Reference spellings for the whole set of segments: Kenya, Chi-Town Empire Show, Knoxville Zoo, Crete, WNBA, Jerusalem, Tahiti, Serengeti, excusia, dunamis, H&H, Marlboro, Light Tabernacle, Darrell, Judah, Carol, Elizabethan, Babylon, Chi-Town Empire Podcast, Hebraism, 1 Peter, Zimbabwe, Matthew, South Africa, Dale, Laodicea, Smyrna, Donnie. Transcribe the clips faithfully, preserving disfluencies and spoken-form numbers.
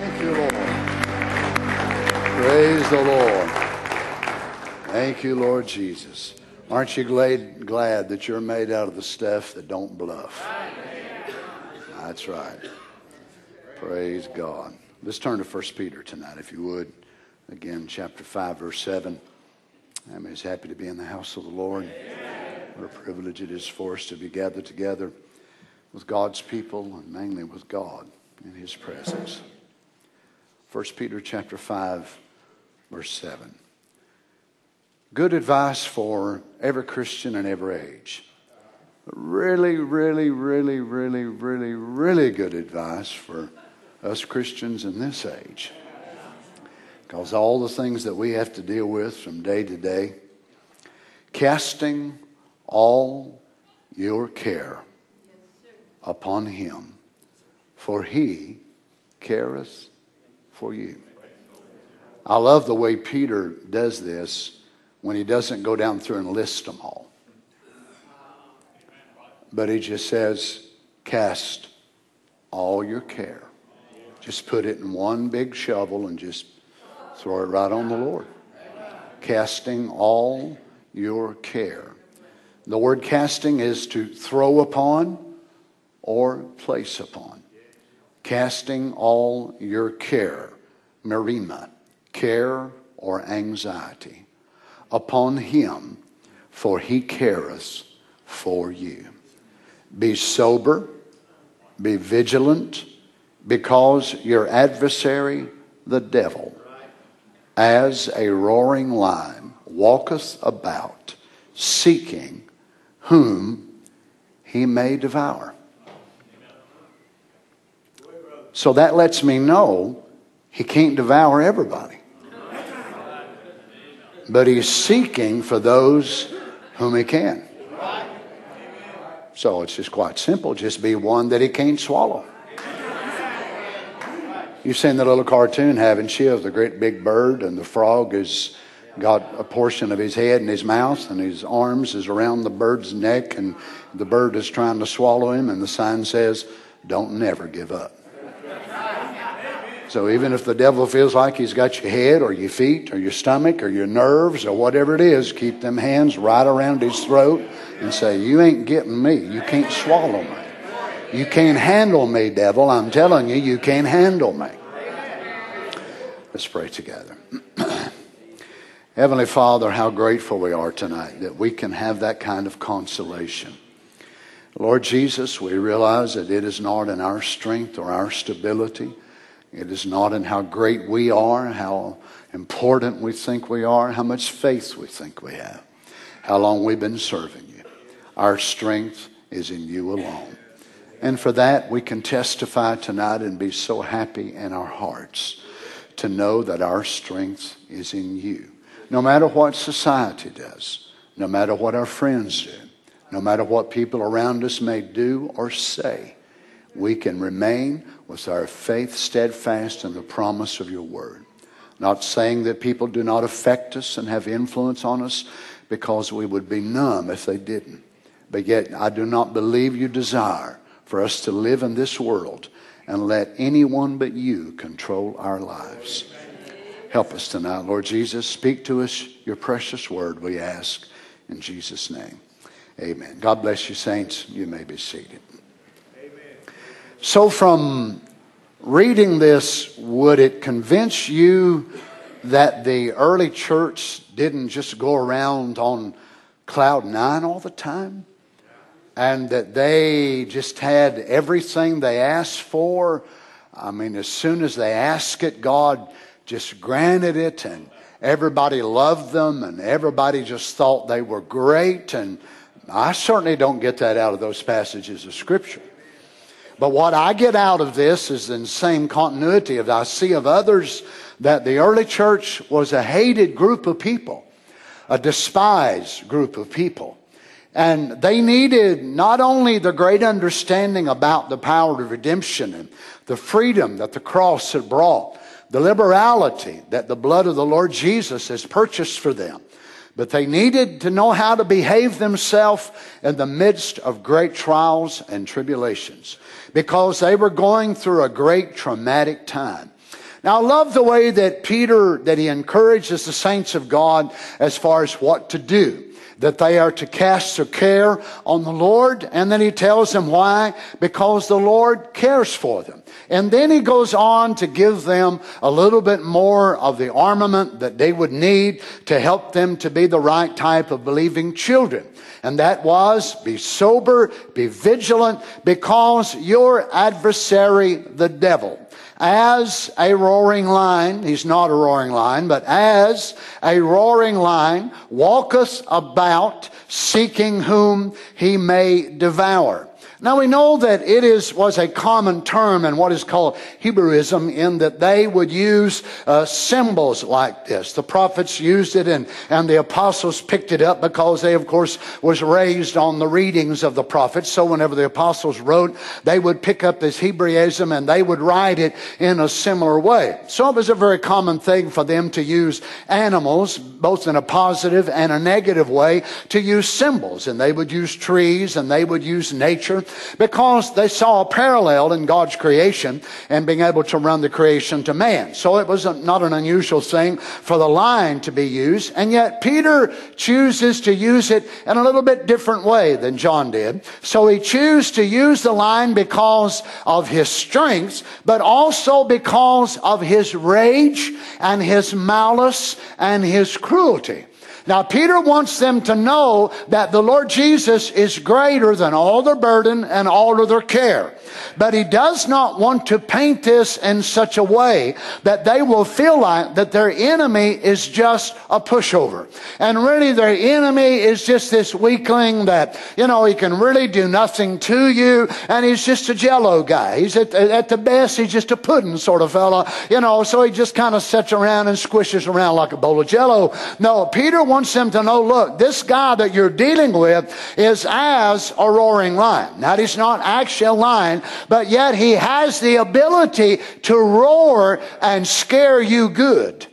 Thank you, Lord. Praise the Lord. Thank you, Lord Jesus. Aren't you glad, glad that you're made out of the stuff that don't bluff? That's right. Praise God. Let's turn to First Peter tonight, if you would. Again, chapter five, verse seven. I'm just happy to be in the house of the Lord. Amen. What a privilege it is for us to be gathered together with God's people and mainly with God in His presence. First Peter chapter five, verse seven. Good advice for every Christian in every age. Really, really, really, really, really, really good advice for us Christians in this age. Because all the things that we have to deal with from day to day, casting all your care upon Him, for He careth for you. I love the way Peter does this when he doesn't go down through and list them all. But he just says, cast all your care. Just put it in one big shovel and just throw it right on the Lord. Casting all your care. The word casting is to throw upon or place upon. Casting all your care, merima, care or anxiety, upon Him, for He careth for you. Be sober, be vigilant, because your adversary, the devil, as a roaring lion, walketh about, seeking whom he may devour. So that lets me know he can't devour everybody. But he's seeking for those whom he can. So it's just quite simple. Just be one that he can't swallow. You've seen the little cartoon, haven't you, of the great big bird, and the frog has got a portion of his head in his mouth, and his arms is around the bird's neck, and the bird is trying to swallow him, and the sign says, don't never give up. So even if the devil feels like he's got your head or your feet or your stomach or your nerves or whatever it is, keep them hands right around his throat and say, you ain't getting me. You can't swallow me. You can't handle me, devil. I'm telling you, you can't handle me. Let's pray together. Heavenly Father, how grateful we are tonight that we can have that kind of consolation. Lord Jesus, we realize that it is not in our strength or our stability. It is not in how great we are, how important we think we are, how much faith we think we have, how long we've been serving you. Our strength is in you alone. And for that, we can testify tonight and be so happy in our hearts to know that our strength is in you. No matter what society does, no matter what our friends do, no matter what people around us may do or say, we can remain with our faith steadfast in the promise of your word. Not saying that people do not affect us and have influence on us, because we would be numb if they didn't. But yet, I do not believe you desire for us to live in this world and let anyone but you control our lives. Help us tonight, Lord Jesus. Speak to us your precious word, we ask, in Jesus' name. Amen. God bless you, saints. You may be seated. Amen. So from reading this, would it convince you that the early church didn't just go around on cloud nine all the time? And that they just had everything they asked for. I mean, as soon as they asked it, God just granted it. And everybody loved them. And everybody just thought they were great. And I certainly don't get that out of those passages of Scripture. But what I get out of this is the same continuity that I see of others. That the early church was a hated group of people. A despised group of people. And they needed not only the great understanding about the power of redemption and the freedom that the cross had brought, the liberality that the blood of the Lord Jesus has purchased for them, but they needed to know how to behave themselves in the midst of great trials and tribulations, because they were going through a great traumatic time. Now, I love the way that Peter, that he encourages the saints of God as far as what to do. That they are to cast their care on the Lord. And then he tells them why. Because the Lord cares for them. And then he goes on to give them a little bit more of the armament that they would need to help them to be the right type of believing children. And that was, be sober, be vigilant, because your adversary, the devil, as a roaring lion, he's not a roaring lion, but as a roaring lion walketh about seeking whom he may devour. Now we know that it is, was a common term in what is called Hebraism, in that they would use uh, symbols like this. The prophets used it, and, and the apostles picked it up because they, of course, was raised on the readings of the prophets. So whenever the apostles wrote, they would pick up this Hebraism and they would write it in a similar way. So it was a very common thing for them to use animals, both in a positive and a negative way, to use symbols. And they would use trees and they would use nature, because they saw a parallel in God's creation and being able to run the creation to man. So it was not an unusual thing for the lion to be used. And yet Peter chooses to use it in a little bit different way than John did. So he chooses to use the lion because of his strength, but also because of his rage and his malice and his cruelty. Now, Peter wants them to know that the Lord Jesus is greater than all their burden and all of their care. But he does not want to paint this in such a way that they will feel like that their enemy is just a pushover. And really their enemy is just this weakling that, you know, he can really do nothing to you. And he's just a jello guy. He's at, at the best, he's just a pudding sort of fella. You know, so he just kind of sits around and squishes around like a bowl of jello. No, Peter wants them to know, look, this guy that you're dealing with is as a roaring lion. Now, he's not actually a lion, but yet he has the ability to roar and scare you good.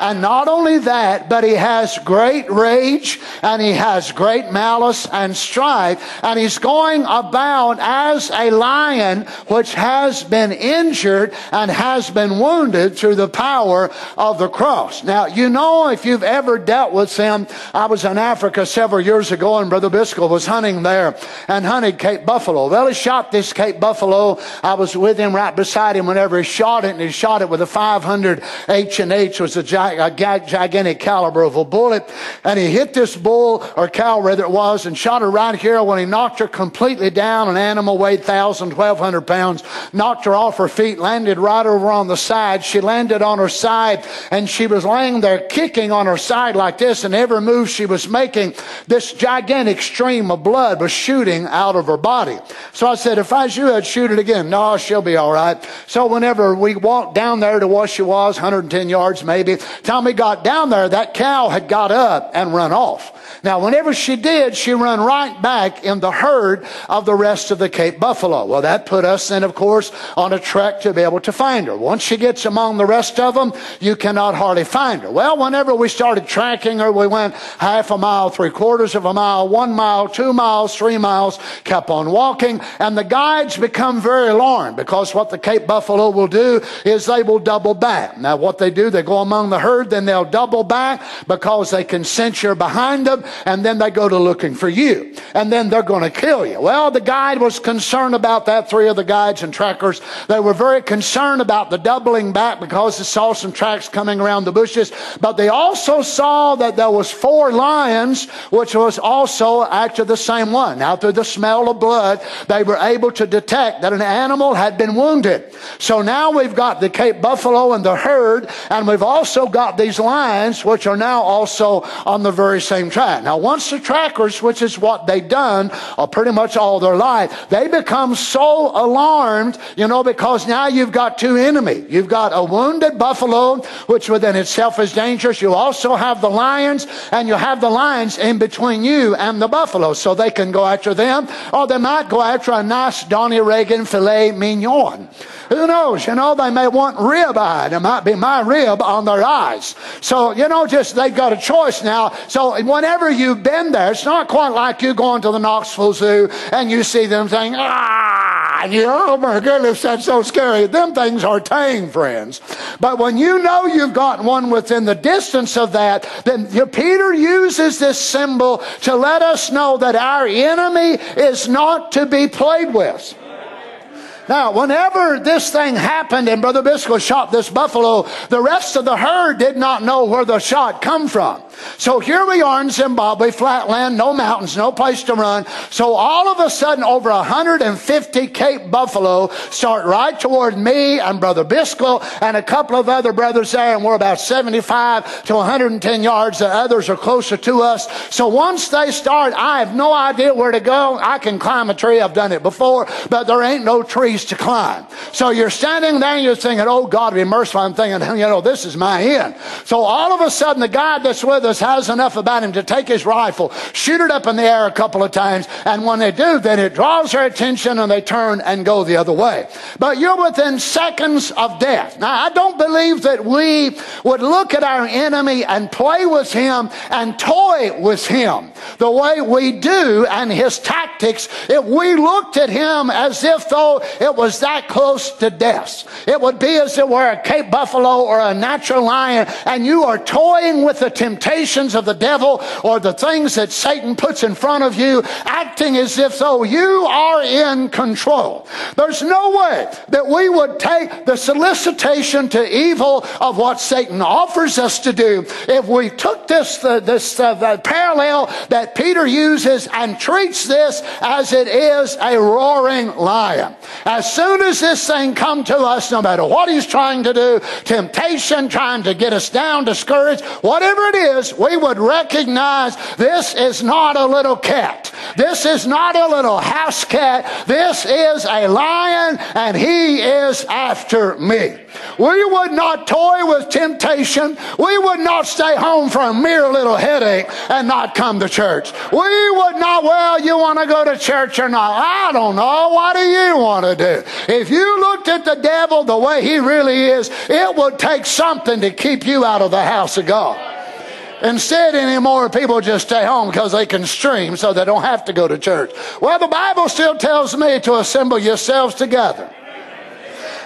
And not only that, but he has great rage and he has great malice and strife. And he's going about as a lion which has been injured and has been wounded through the power of the cross. Now, you know, if you've ever dealt with them, I was in Africa several years ago and Brother Biscoe was hunting there and hunted Cape Buffalo. Well, he shot this Cape Buffalo. I was with him right beside him whenever he shot it, and he shot it with a five hundred H and H, was a giant. A gigantic caliber of a bullet, and he hit this bull or cow, whether it was, and shot her right here. When he knocked her completely down, an animal weighed one thousand, twelve hundred pounds, knocked her off her feet, landed right over on the side. She landed on her side, and she was laying there kicking on her side like this, and every move she was making, this gigantic stream of blood was shooting out of her body. So I said, if I was you, I'd shoot it again. No, she'll be all right. So whenever we walked down there to where she was, one hundred ten yards maybe, time we got down there, that cow had got up and run off. Now, whenever she did, she ran right back in the herd of the rest of the Cape Buffalo. Well, that put us then, of course, on a trek to be able to find her. Once she gets among the rest of them, you cannot hardly find her. Well, whenever we started tracking her, we went half a mile, three quarters of a mile, one mile, two miles, three miles, kept on walking. And the guides become very alarmed, because what the Cape Buffalo will do is they will double back. Now, what they do, they go among the herd, then they'll double back because they can sense you're behind them. And then they go to looking for you. And then they're going to kill you. Well, the guide was concerned about that. Three of the guides and trackers, they were very concerned about the doubling back because they saw some tracks coming around the bushes. But they also saw that there was four lions, which was also actually the same one. Now, through the smell of blood, they were able to detect that an animal had been wounded. So now we've got the Cape Buffalo and the herd, and we've also got these lions, which are now also on the very same track. Now, once the trackers, which is what they've done uh, pretty much all their life, they become so alarmed, you know, because now you've got two enemies. You've got a wounded buffalo, which within itself is dangerous. You also have the lions, and you have the lions in between you and the buffalo, so they can go after them, or they might go after a nice Donnie Reagan filet mignon. Who knows? You know, they may want ribeye. There might be my rib on their eyes. So, you know, just they've got a choice now. So whenever you've been there, it's not quite like you going to the Knoxville Zoo and you see them saying, ah. God, oh my goodness, that's so scary. Them things are tame, friends. But when you know you've got one within the distance of that, then Peter uses this symbol to let us know that our enemy is not to be played with. Now, whenever this thing happened and Brother Biscoe shot this buffalo, the rest of the herd did not know where the shot come from. So here we are in Zimbabwe, flat land, no mountains, no place to run. So all of a sudden, over one hundred fifty Cape Buffalo start right toward me and Brother Biscoe and a couple of other brothers there, and we're about seventy-five to one hundred ten yards. The others are closer to us. So once they start, I have no idea where to go. I can climb a tree. I've done it before, but there ain't no trees to climb. So you're standing there and you're thinking, oh God, be merciful. I'm thinking, you know, this is my end. So all of a sudden the guy that's with us has enough about him to take his rifle, shoot it up in the air a couple of times, and when they do, then it draws their attention and they turn and go the other way. But you're within seconds of death. Now, I don't believe that we would look at our enemy and play with him and toy with him the way we do and his tactics if we looked at him as if though it was that close to death. It would be as if it were a Cape Buffalo or a natural lion, and you are toying with the temptations of the devil or the things that Satan puts in front of you, acting as if though you are in control. There's no way that we would take the solicitation to evil of what Satan offers us to do if we took this, uh, this uh, the parallel that Peter uses and treats this as it is a roaring lion. As soon as this thing come to us, no matter what he's trying to do, temptation, trying to get us down, discouraged, whatever it is, we would recognize this is not a little cat. This is not a little house cat. This is a lion, and he is after me. We would not toy with temptation. We would not stay home for a mere little headache and not come to church. We would not, well, you want to go to church or not? I don't know. What do you want to do? If you looked at the devil the way he really is, it would take something to keep you out of the house of God. Instead, anymore, people just stay home because they can stream so they don't have to go to church. Well, the Bible still tells me to assemble yourselves together.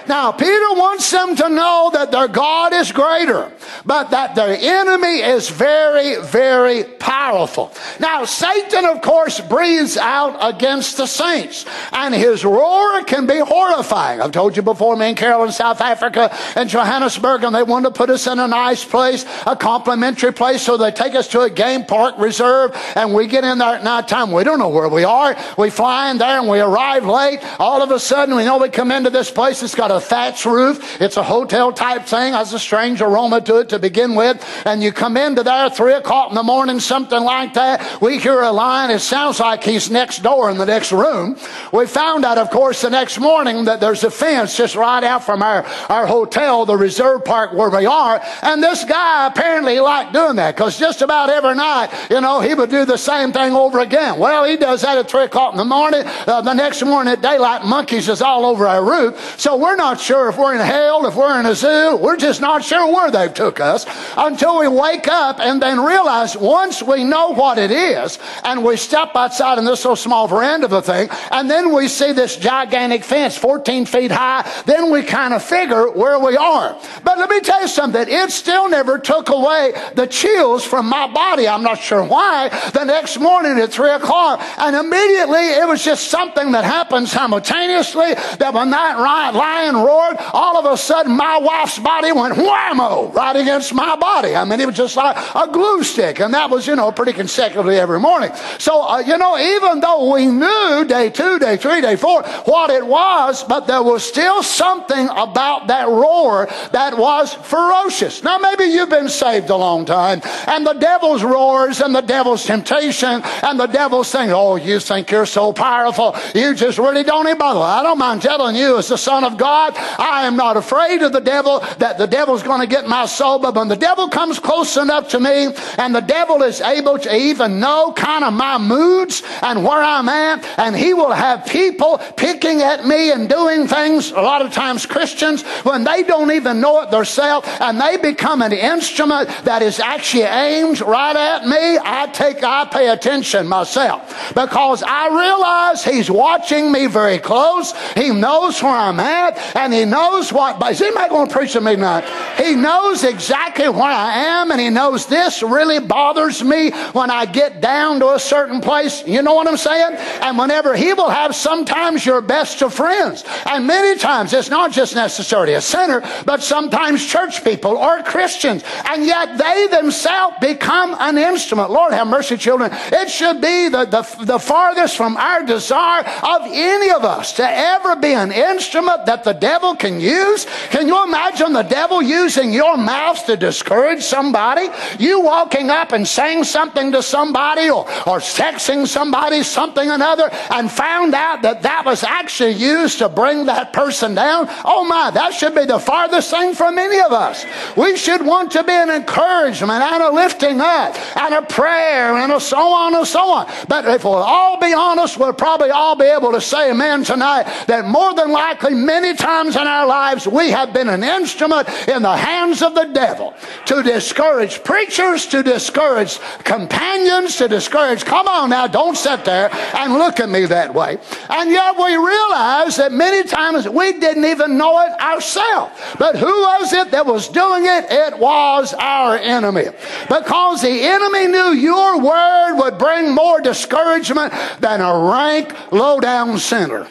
Now, Peter wants them to know that their God is greater, but that their enemy is very, very powerful. Now, Satan, of course, breathes out against the saints, and his roar can be horrifying. I've told you before, me and Carol in South Africa and Johannesburg, and they want to put us in a nice place, a complimentary place, so they take us to a game park reserve, and we get in there at night time. We don't know where we are. We fly in there, and we arrive late. All of a sudden, we know we come into this place that's got a thatch roof. It's a hotel type thing. Has a strange aroma to it to begin with. And you come into there at three o'clock in the morning, something like that. We hear a lion. It sounds like he's next door in the next room. We found out, of course, the next morning that there's a fence just right out from our, our hotel, the reserve park where we are. And this guy apparently liked doing that, because just about every night, you know, he would do the same thing over again. Well, he does that at three o'clock in the morning. Uh, the next morning at daylight, monkeys is all over our roof. So we're not Not sure if we're in hell, if we're in a zoo. We're just not sure where they took us until we wake up and then realize once we know what it is and we step outside in this little small veranda of the thing, and then we see this gigantic fence fourteen feet high, then we kind of figure where we are. But let me tell you something, it still never took away the chills from my body. I'm not sure why. The next morning at three o'clock, and immediately it was just something that happened simultaneously, that when that lion roared, all of a sudden my wife's body went whammo right against my body. I mean, it was just like a glue stick, and that was, you know, pretty consecutively every morning. So uh, you know, even though we knew day two, day three, day four what it was, but there was still something about that roar that was ferocious. Now, maybe you've been saved a long time, and the devil's roars and the devil's temptation and the devil's saying, oh, you think you're so powerful, you just really don't even bother. I don't mind telling you, as the Son of God, I am not afraid of the devil, that the devil's going to get my soul. But when the devil comes close enough to me, and the devil is able to even know kind of my moods and where I'm at, and he will have people picking at me and doing things, a lot of times Christians, when they don't even know it, it themselves and they become an instrument that is actually aimed right at me, I take, I pay attention myself, because I realize he's watching me very close. He knows where I'm at and he knows what, but is anybody going to preach to me tonight? He knows exactly where I am, and he knows this really bothers me when I get down to a certain place. You know what I'm saying? And whenever he will have sometimes your best of friends, and many times it's not just necessarily a sinner, but sometimes church people or Christians, and yet they themselves become an instrument. Lord have mercy, children. It should be the, the, the farthest from our desire of any of us to ever be an instrument that the devil can use. Can you imagine the devil using your mouth to discourage somebody? You walking up and saying something to somebody, or, or texting somebody something or another, and found out that that was actually used to bring that person down. Oh my, that should be the farthest thing from any of us. We should want to be an encouragement and a lifting up and a prayer and a so on and so on. But if we'll all be honest, we'll probably all be able to say amen tonight that more than likely many times in our lives we have been an instrument in the hands of the devil to discourage preachers, to discourage companions, to discourage, come on now, don't sit there and look at me that way. And yet we realize that many times we didn't even know it ourselves. But who was it that was doing it? It was our enemy. Because the enemy knew your word would bring more discouragement than a rank, low-down sinner.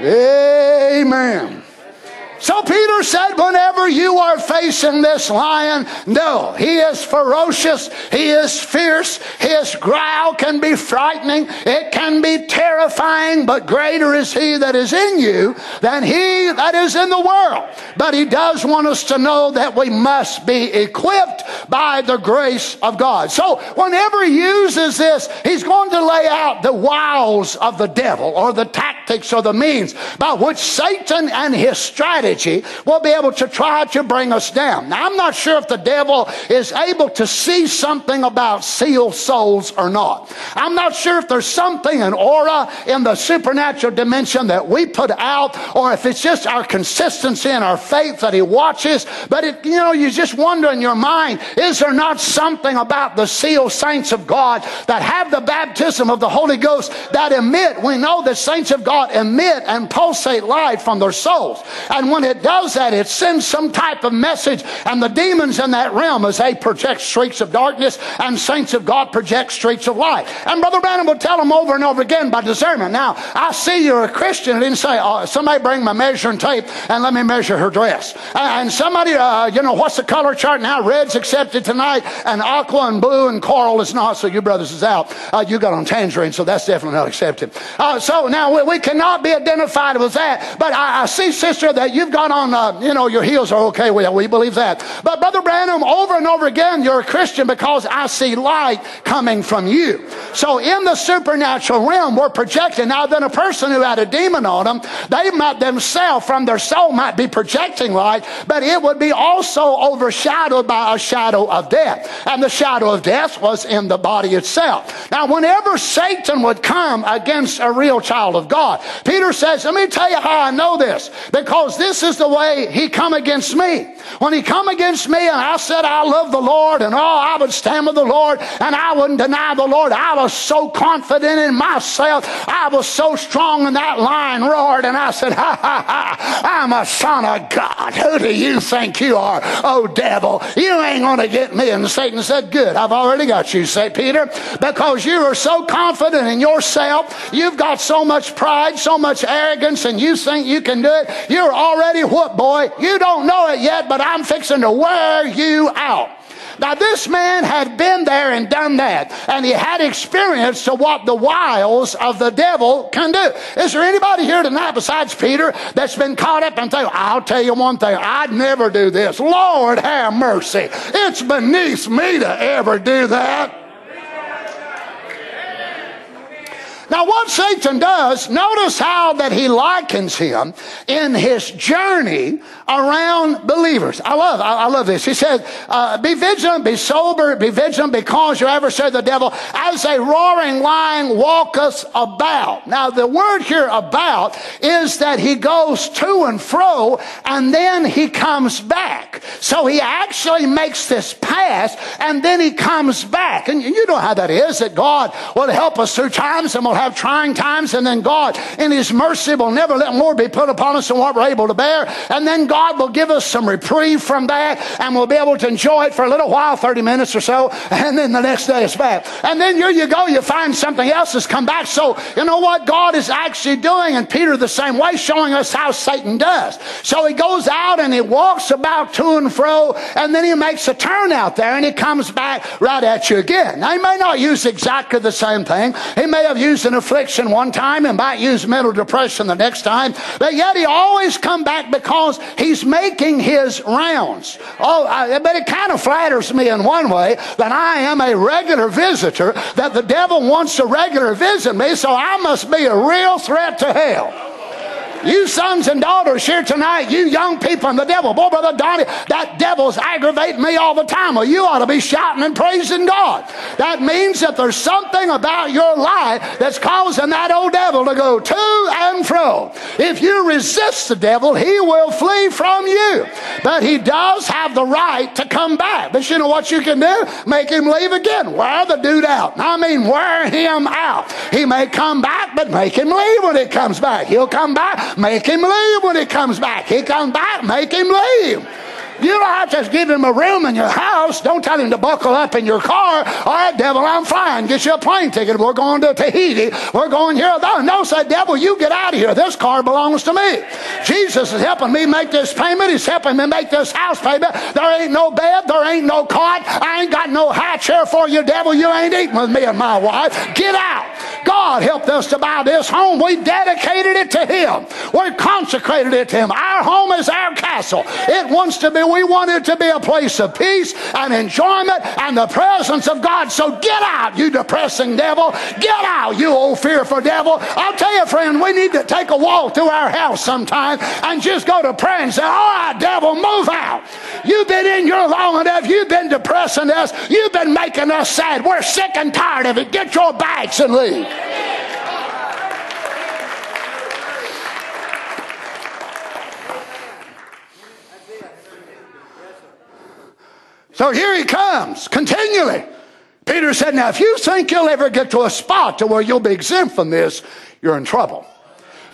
Amen. So Peter said, whenever you are facing this lion, no, he is ferocious, he is fierce, his growl can be frightening, it can be terrifying, but greater is he that is in you than he that is in the world. But he does want us to know that we must be equipped by the grace of God. So whenever he uses this, he's going to lay out the wiles of the devil, or the tactics, or the means by which Satan and his strategy will be able to try to bring us down. Now, I'm not sure if the devil is able to see something about sealed souls or not. I'm not sure if there's something, an aura in the supernatural dimension that we put out, or if it's just our consistency and our faith that he watches. But it, you know, you just wonder in your mind, is there not something about the sealed saints of God that have the baptism of the Holy Ghost that emit? We know the saints of God emit and pulsate light from their souls. And when it does that, it sends some type of message, and the demons in that realm, as they project streaks of darkness, and saints of God project streaks of light. And Brother Branham will tell them over and over again by discernment. Now, I see you're a Christian. I didn't say, oh, somebody bring my measuring tape and let me measure her dress. And somebody, uh, you know, what's the color chart? Now, red's accepted tonight, and aqua and blue and coral is not, so you brothers is out. Uh, you got on tangerine, so that's definitely not accepted. Uh, so now, we, we cannot be identified with that, but I, I see, sister, that you've got on, uh, you know, your heels are okay. We, we believe that. But Brother Branham, over and over again, you're a Christian because I see light coming from you. So in the supernatural realm, we're projecting. Now, then a person who had a demon on them, they might themselves from their soul might be projecting light, but it would be also overshadowed by a shadow of death. And the shadow of death was in the body itself. Now, whenever Satan would come against a real child of God, Peter says, let me tell you how I know this, because this is the way he come against me. When he come against me and I said I love the Lord and oh, I would stand with the Lord and I wouldn't deny the Lord. I was so confident in myself. I was so strong, and that lion roared and I said, ha, ha, ha, I'm a son of God. Who do you think you are, oh devil? You ain't going to get me. And Satan said, good, I've already got you, said Peter, because you are so confident in yourself. You've got so much pride, so much arrogance, and you think you can do it. You're already what, boy? You don't know it yet, but I'm fixing to wear you out. Now, this man had been there and done that, and he had experience to what the wiles of the devil can do. Is there anybody here tonight besides Peter that's been caught up and said, I'll tell you one thing, I'd never do this. Lord have mercy. It's beneath me to ever do that. Now what Satan does, notice how that he likens him in his journey around believers. I love, I, I love this. He says, uh, be vigilant, be sober, be vigilant, because your adversary the devil, as a roaring lion, walketh about. Now the word here about is that he goes to and fro and then he comes back. So he actually makes this pass and then he comes back. And you know how that is, that God will help us through times, and we'll have trying times, and then God in his mercy will never let more be put upon us than what we're able to bear, and then God will give us some reprieve from that, and we'll be able to enjoy it for a little while, thirty minutes or so, and then the next day it's back. And then here you go, you find something else has come back. So you know what God is actually doing, and Peter the same way, showing us how Satan does. So he goes out and he walks about to and fro, and then he makes a turn out there and he comes back right at you again. Now he may not use exactly the same thing. He may have used an affliction one time and might use mental depression the next time, but yet he always come back because he's making his rounds. Oh, I, but it kind of flatters me in one way that I am a regular visitor, that the devil wants to regular visit me, so I must be a real threat to hell. You sons and daughters here tonight, you young people and the devil. Boy, Brother Donnie, that devil's aggravating me all the time. Well, you ought to be shouting and praising God. That means that there's something about your life that's causing that old devil to go to and fro. If you resist the devil, he will flee from you. But he does have the right to come back. But you know what you can do? Make him leave again. Wear the dude out. I mean, wear him out. He may come back, but make him leave when he comes back. He'll come back. Make him leave when he comes back. He comes back, make him leave. You don't have to just give him a room in your house. Don't tell him to buckle up in your car. All right, devil, I'm flying. Get you a plane ticket. We're going to Tahiti. We're going here. No, say, devil, you get out of here. This car belongs to me. Jesus is helping me make this payment. He's helping me make this house payment. There ain't no bed. There ain't no cot. I ain't got no high chair for you, devil. You ain't eating with me and my wife. Get out. God helped us to buy this home. We dedicated it to him. We consecrated it to him. Our home is our castle. It wants to be We want it to be a place of peace and enjoyment and the presence of God. So get out, you depressing devil. Get out, you old fearful devil. I'll tell you, friend, we need to take a walk through our house sometime and just go to prayer and say, all right, devil, move out. You've been in here long enough. You've been depressing us. You've been making us sad. We're sick and tired of it. Get your bags and leave. So here he comes, continually. Peter said, now if you think you'll ever get to a spot to where you'll be exempt from this, you're in trouble.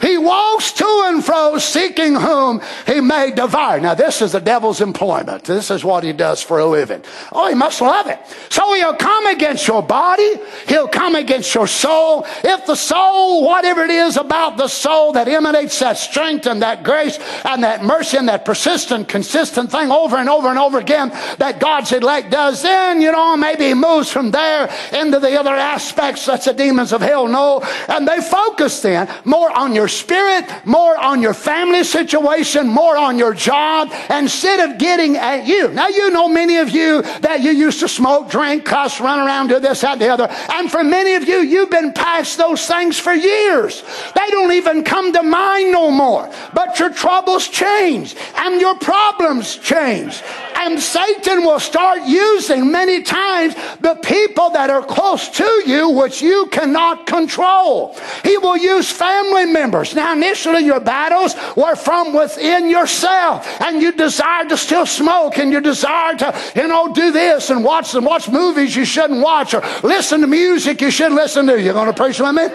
He walks to and fro, seeking whom he may devour. Now, this is the devil's employment. This is what he does for a living. Oh, he must love it. So he'll come against your body. He'll come against your soul. If the soul, whatever it is about the soul that emanates that strength and that grace and that mercy and that persistent, consistent thing over and over and over again that God's elect does, then, you know, maybe he moves from there into the other aspects that the demons of hell know. And they focus then more on your spirit, more on your family situation, more on your job, instead of getting at you. Now, you know many of you that you used to smoke, drink, cuss, run around, do this, that, and the other. And for many of you, you've been past those things for years. They don't even come to mind no more. But your troubles change and your problems change. And Satan will start using many times the people that are close to you, which you cannot control. He will use family members. Now, initially, your battles were from within yourself, and you desired to still smoke, and you desired to, you know, do this and watch and watch movies you shouldn't watch, or listen to music you shouldn't listen to. You're going to preach with me?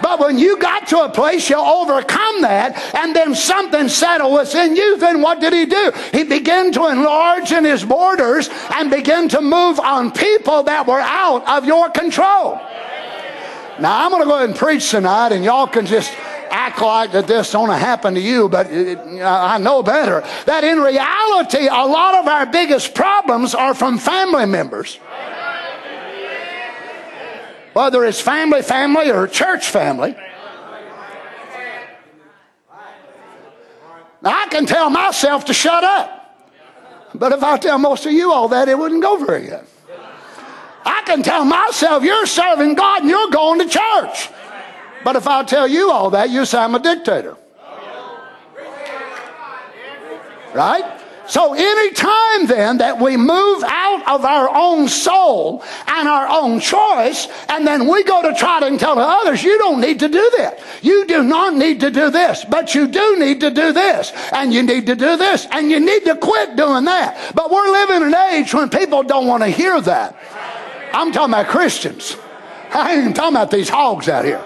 But when you got to a place, you overcome that, and then something settled within you. Then what did he do? He began to enlarge in his borders and begin to move on people that were out of your control. Now, I'm going to go ahead and preach tonight, and y'all can just act like that this don't happen to you, but it, I know better. That in reality, a lot of our biggest problems are from family members. Whether it's family family or church family. Now, I can tell myself to shut up, but if I tell most of you all that, it wouldn't go very good. I can tell myself, you're serving God and you're going to church. But if I tell you all that, you say I'm a dictator. Right? So any time then that we move out of our own soul and our own choice, and then we go to try to tell others, you don't need to do that. You do not need to do this, but you do need to do this, and you need to do this, and you need to quit doing that. But we're living in an age when people don't want to hear that. I'm talking about Christians. I ain't even talking about these hogs out here.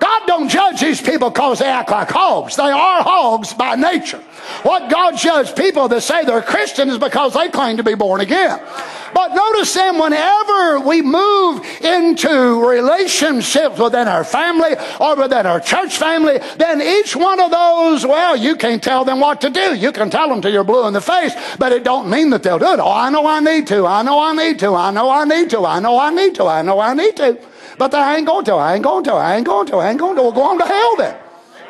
God don't judge these people because they act like hogs. They are hogs by nature. What God judges people that say they're Christian is because they claim to be born again. But notice then, whenever we move into relationships within our family or within our church family, then each one of those, well, you can't tell them what to do. You can tell them till you're blue in the face, but it don't mean that they'll do it. Oh, I know I need to. I know I need to. I know I need to. I know I need to. I know I need to. But I ain't going to. I ain't going to. I ain't going to. I ain't going to. Well, go on to hell then.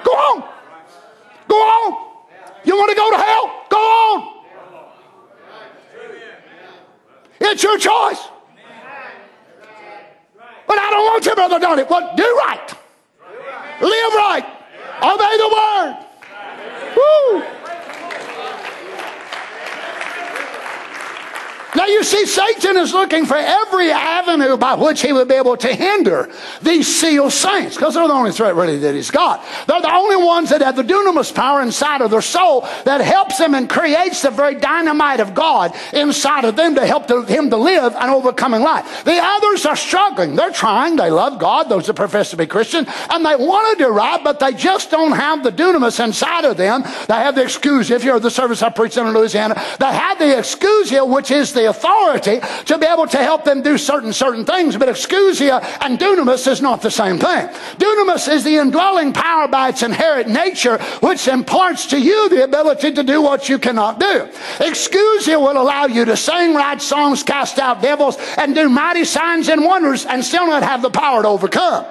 Go on. Go on. You want to go to hell? Go on. It's your choice. But I don't want you, Brother Donnie. Well, do right. Live right. Obey the word. Woo. Now you see, Satan is looking for every avenue by which he would be able to hinder these sealed saints, because they're the only threat really that he's got. They're the only ones that have the dunamis power inside of their soul that helps them and creates the very dynamite of God inside of them to help to, him to live an overcoming life. The others are struggling. They're trying. They love God, those that profess to be Christian, and they want to do right, but they just don't have the dunamis inside of them. They have the excusia. If you're the service I preached in Louisiana, they have the excusia, which is the The authority to be able to help them do certain certain things, but excusia and dunamis is not the same thing. Dunamis is the indwelling power by its inherent nature, which imparts to you the ability to do what you cannot do. Excusia will allow you to sing right songs, cast out devils, and do mighty signs and wonders, and still not have the power to overcome.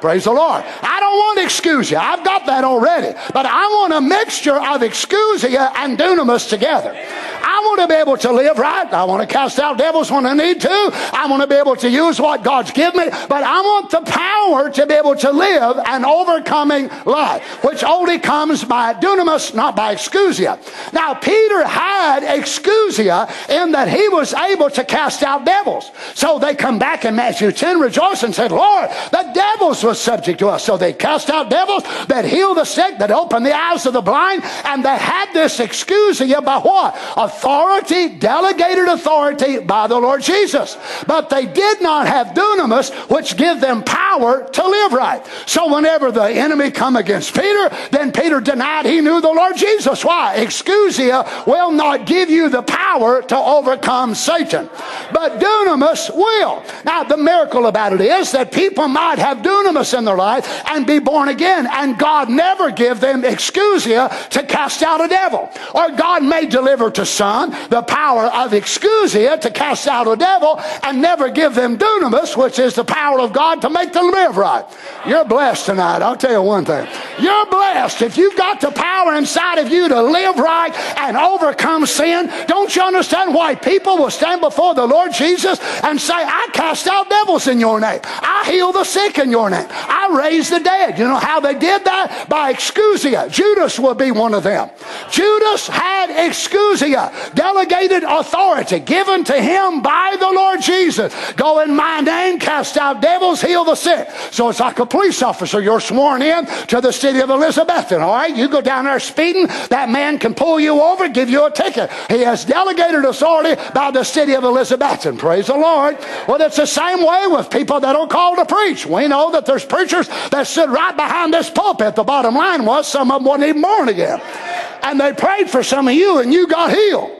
Praise the Lord. I don't want excusia. I've got that already. But I want a mixture of excusia and dunamis together. I want to be able to live right. I want to cast out devils when I need to. I want to be able to use what God's given me. But I want the power to be able to live an overcoming life, which only comes by dunamis, not by excusia. Now, Peter had excusia in that he was able to cast out devils. So they come back in Matthew ten, rejoice and said, Lord, the devils were subject to us. So they cast out devils, that heal the sick, that open the eyes of the blind, and they had this excusia by what? Authority, delegated authority by the Lord Jesus. But they did not have dunamis, which give them power to live right. So whenever the enemy come against Peter, then Peter denied he knew the Lord Jesus. Why? Excusia will not give you the power to overcome Satan, but dunamis will. Now the miracle about it is that people might have dunamis in their life and be born again, and God never give them excusia to cast out a devil. Or God may deliver to some the power of excusia to cast out a devil and never give them dunamis, which is the power of God to make them live right. You're blessed tonight. I'll tell you one thing. You're blessed if you've got the power inside of you to live right and overcome sin. Don't you understand why people will stand before the Lord Jesus and say, I cast out devils in your name. I heal the sick in your name. I raised the dead. You know how they did that? By excusia. Judas will be one of them. Judas had excusia, delegated authority given to him by the Lord Jesus. Go in my name, cast out devils, heal the sick. So it's like a police officer. You're sworn in to the city of Elizabethan. All right, you go down there speeding, that man can pull you over, give you a ticket. He has delegated authority by the city of Elizabethan. Praise the Lord. Well, it's the same way with people that are called to preach. We know that there's preachers that stood right behind this pulpit. The bottom line was some of them weren't even born again. And they prayed for some of you and you got healed.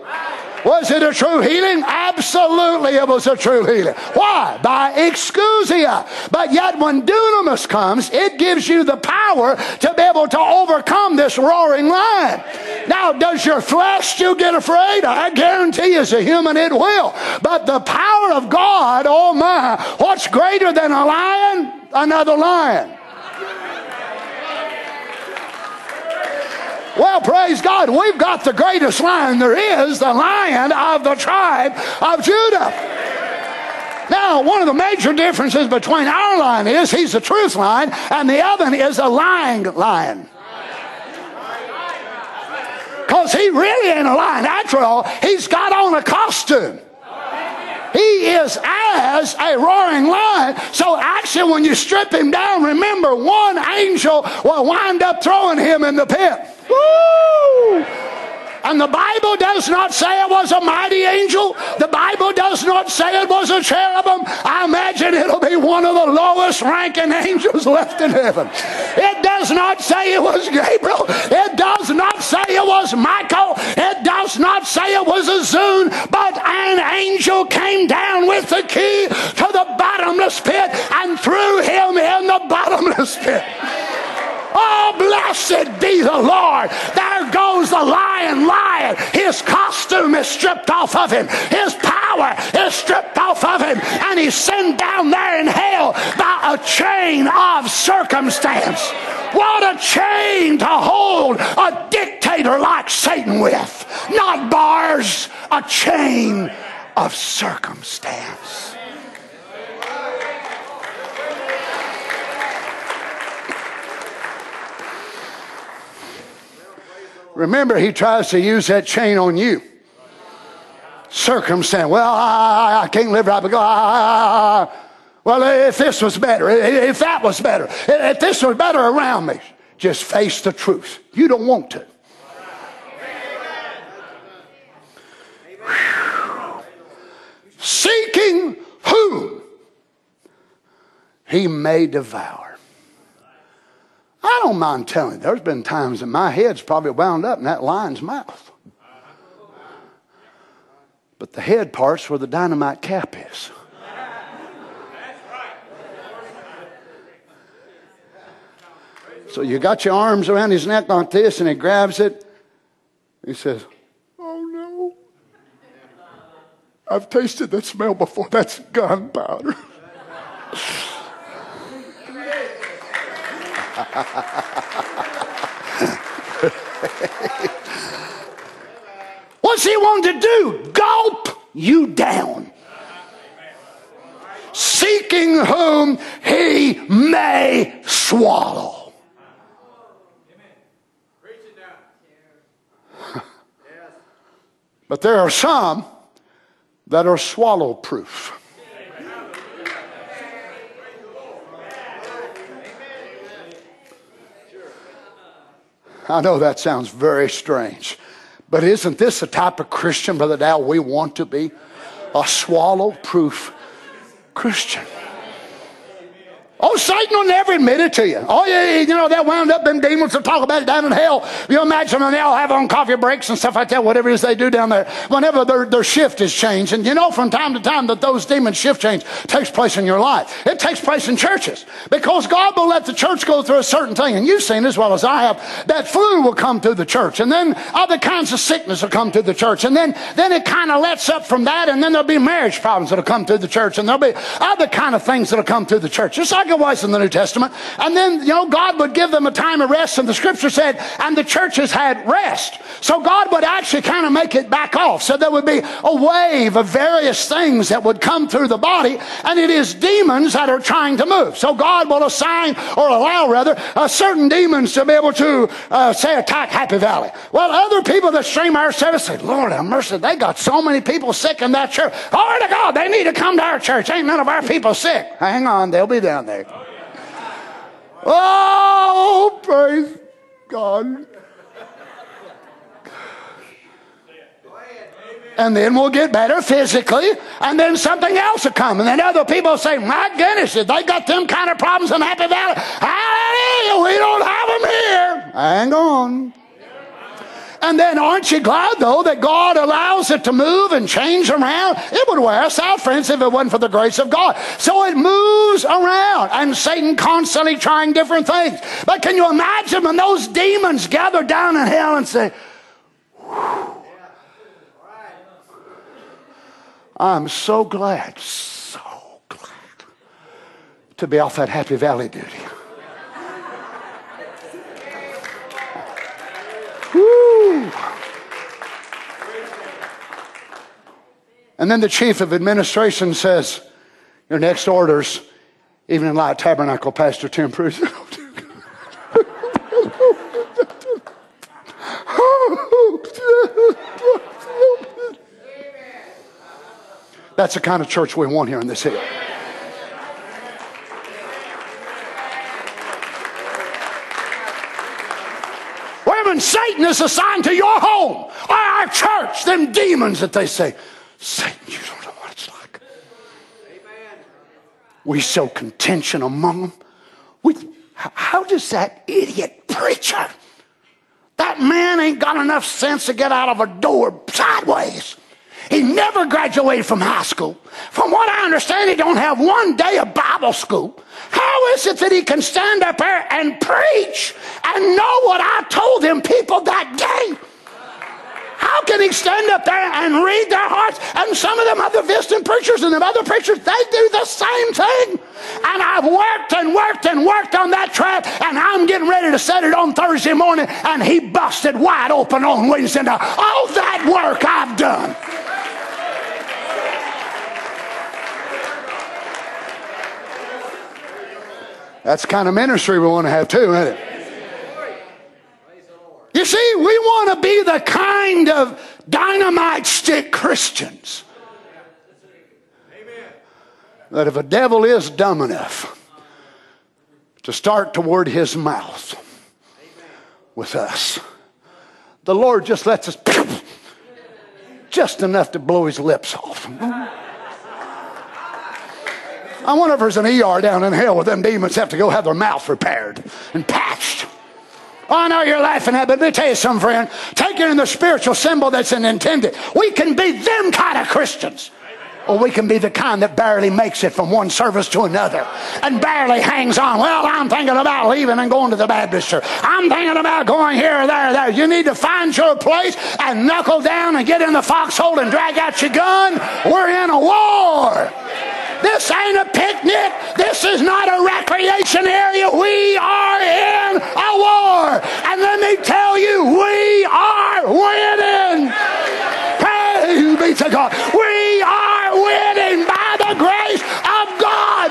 Was it a true healing? Absolutely it was a true healing. Why? By excusia. But yet when dunamis comes, it gives you the power to be able to overcome this roaring lion. Now, does your flesh still get afraid? I guarantee you as a human it will. But the power of God, oh my, what's greater than a lion? Another lion. Well, praise God, we've got the greatest lion there is, the lion of the tribe of Judah. Now, one of the major differences between our lion is he's the truth lion, and the other one is a lying lion. Because he really ain't a lion. After all, he's got on a costume. He is as a roaring lion. So actually, when you strip him down, remember, one angel will wind up throwing him in the pit. Woo! And the Bible does not say it was a mighty angel. The Bible does not say it was a cherubim. I imagine it'll be one of the lowest ranking angels left in heaven. It does not say it was Gabriel. It does not say it was Michael. It does not say it was a Zoon. But an angel came down with the key to the bottomless pit and threw him in the bottomless pit. Oh, blessed be the Lord. There goes the lion lion. His costume is stripped off of him. His power is stripped off of him. And he's sent down there in hell by a chain of circumstance. What a chain to hold a dictator like Satan with. Not bars, a chain of circumstance. Remember, he tries to use that chain on you. Circumstance. Well, I, I can't live right because. Well, if this was better, if that was better, if this was better around me, just face the truth. You don't want to. Whew. Seeking whom he may devour. I don't mind telling you, there's been times that my head's probably wound up in that lion's mouth. But the head part's where the dynamite cap is. So you got your arms around his neck like this, and he grabs it. He says, "Oh no. I've tasted that smell before. That's gunpowder." What's he want to do? Gulp you down. Seeking whom he may swallow. But there are some that are swallow proof. I know that sounds very strange, but isn't this the type of Christian, Brother Dale, we want to be? A swallow-proof Christian. Oh, Satan will never admit it to you. Oh, yeah, you know, that wound up in demons will talk about it down in hell. You imagine when they all have on coffee breaks and stuff like that, whatever it is they do down there, whenever their, their shift is changed. And you know from time to time that those demons shift change takes place in your life. It takes place in churches because God will let the church go through a certain thing. And you've seen as well as I have that flu will come through the church. And then other kinds of sickness will come through the church. And then, then it kind of lets up from that. And then there'll be marriage problems that will come through the church. And there'll be other kind of things that will come through the church. It's like it was in the New Testament. And then, you know, God would give them a time of rest, and the scripture said, and the churches had rest. So God would actually kind of make it back off. So there would be a wave of various things that would come through the body, and it is demons that are trying to move. So God will assign, or allow rather, uh, certain demons to be able to, uh, say, attack Happy Valley. Well, other people that stream our service say, Lord have mercy, they got so many people sick in that church. Glory to God, they need to come to our church. Ain't none of our people sick. Hang on, they'll be down there. Oh, praise God. And then we'll get better physically, and then something else will come. And then other people say, my goodness, if they got them kind of problems in Happy Valley, hallelujah, we don't have them here. Hang on. And then aren't you glad, though, that God allows it to move and change around? It would wear us out, friends, if it wasn't for the grace of God. So it moves around, and Satan constantly trying different things. But can you imagine when those demons gather down in hell and say, I'm so glad, so glad to be off that Happy Valley duty. Woo. And then the chief of administration says, Your next orders, even in Light Tabernacle, Pastor Tim Bruce. That's the kind of church we want here in this hill. When Satan is assigned to your home or our church, them demons that they say, Satan, you don't know what it's like. Amen. We sow contention among them. We, how does that idiot preacher, that man ain't got enough sense to get out of a door sideways. He never graduated from high school. From what I understand, he don't have one day of Bible school. How is it that he can stand up there and preach and know what I told him people that day? How can he stand up there and read their hearts? And some of them other visiting preachers and them other preachers, they do the same thing. And I've worked and worked and worked on that trap, and I'm getting ready to set it on Thursday morning, and he busted wide open on Wednesday night. All that work I've done. That's the kind of ministry we want to have too, isn't it? You see, we want to be the kind of dynamite stick Christians that if a devil is dumb enough to start toward his mouth with us, the Lord just lets us just enough to blow his lips off. I wonder if there's an E R down in hell where them demons have to go have their mouth repaired and patched. Oh, I know you're laughing at it, but let me tell you something, friend. Take it in the spiritual symbol that's intended. We can be them kind of Christians. Or we can be the kind that barely makes it from one service to another and barely hangs on. Well, I'm thinking about leaving and going to the Baptist church. I'm thinking about going here or there or there. You need to find your place and knuckle down and get in the foxhole and drag out your gun. We're in a war. This ain't a picnic. This is not a recreation area. We are in a war. And let me tell you, we are winning. Praise be to God. We are winning by the grace of God.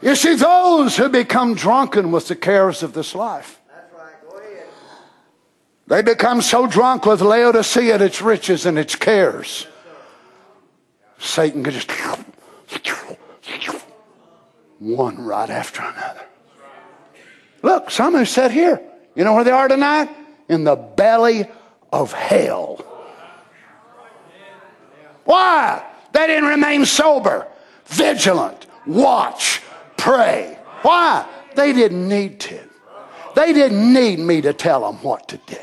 You see, those who become drunken with the cares of this life, they become so drunk with Laodicea and its riches and its cares. Satan could just one right after another. Look, some who sat here, you know where they are tonight? In the belly of hell. Why? They didn't remain sober, vigilant, watch, pray. Why? They didn't need to. They didn't need me to tell them what to do.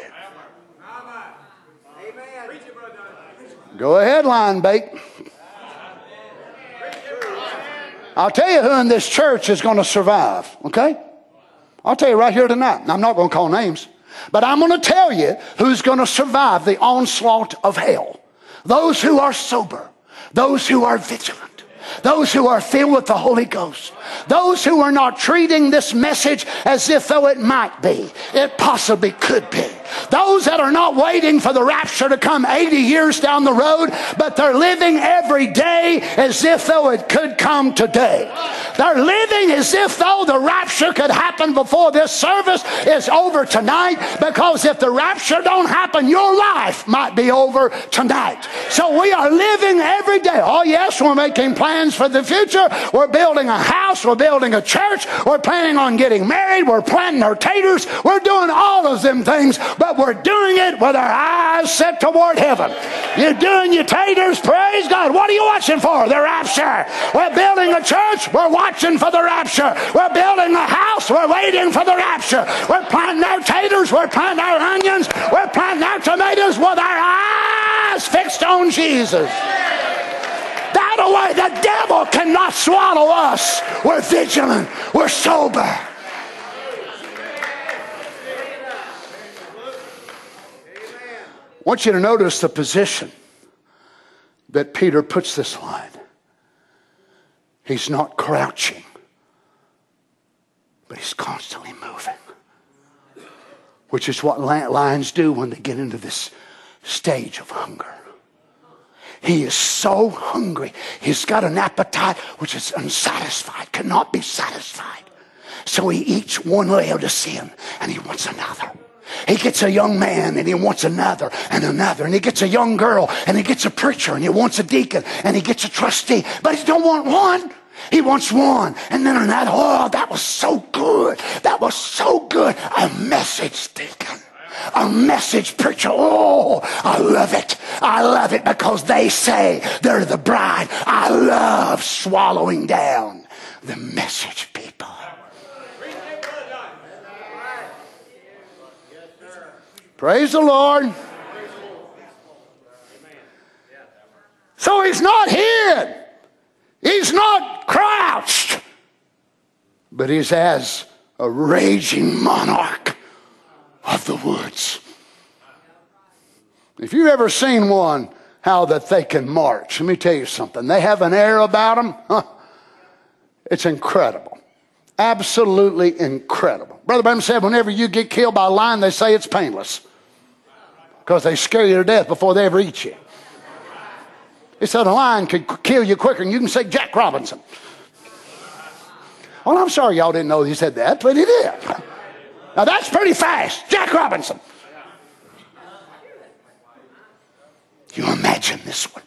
Go ahead, line bait. I'll tell you who in this church is going to survive, okay? I'll tell you right here tonight. I'm not going to call names, but I'm going to tell you who's going to survive the onslaught of hell. Those who are sober, those who are vigilant, those who are filled with the Holy Ghost, those who are not treating this message as if though it might be, it possibly could be, those that are not waiting for the rapture to come eighty years down the road, but they're living every day as if though it could come today. They're living as if though the rapture could happen before this service is over tonight, because if the rapture don't happen, your life might be over tonight. So we are living every day. Oh yes, we're making plans for the future. We're building a house. We're building a church. We're planning on getting married. We're planting our taters. We're doing all of them things, but we're doing it with our eyes set toward heaven. You're doing your taters. Praise God. What are you watching for? The rapture. We're building a church. We're watching for the rapture. We're building a house. We're waiting for the rapture. We're planting our taters. We're planting our onions. We're planting our tomatoes with our eyes fixed on Jesus. Away. The devil cannot swallow us. We're vigilant. We're sober. I want you to notice the position that Peter puts this line. He's not crouching, but he's constantly moving, which is what lions do when they get into this stage of hunger. He is so hungry. He's got an appetite which is unsatisfied, cannot be satisfied. So he eats one Laodicean and he wants another. He gets a young man and he wants another and another. And he gets a young girl and he gets a preacher and he wants a deacon and he gets a trustee. But he don't want one. He wants one. And then another. Oh, that was so good. That was so good. A message deacon. A message preacher. Oh, I love it. I love it because they say they're the bride. I love swallowing down the message people. Praise the Lord. So he's not hid. He's not crouched. But he's as a raging monarch of the woods. If you've ever seen one, how that they can march. Let me tell you something. They have an air about them. Huh. It's incredible. Absolutely incredible. Brother Branham said whenever you get killed by a lion, they say it's painless. Because they scare you to death before they ever eat you. He said a lion could kill you quicker than you can say Jack Robinson. Well, I'm sorry y'all didn't know he said that, but he did. Now that's pretty fast. Jack Robinson. You imagine this one.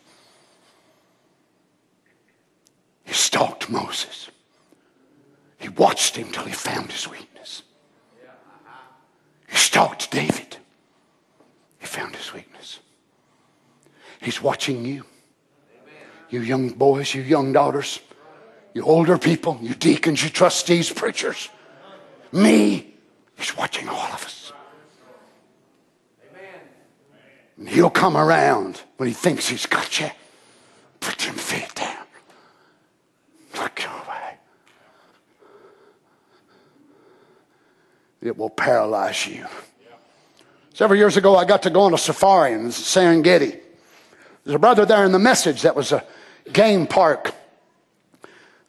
He stalked Moses. He watched him till he found his weakness. He stalked David. He found his weakness. He's watching you. You young boys, you young daughters, you older people, you deacons, you trustees, preachers, me. He's watching all of us. Amen. And he'll come around when he thinks he's got you. Put them feet down. Look your way. It will paralyze you. Several years ago, I got to go on a safari in Serengeti. There's a brother there in the message that was a game park,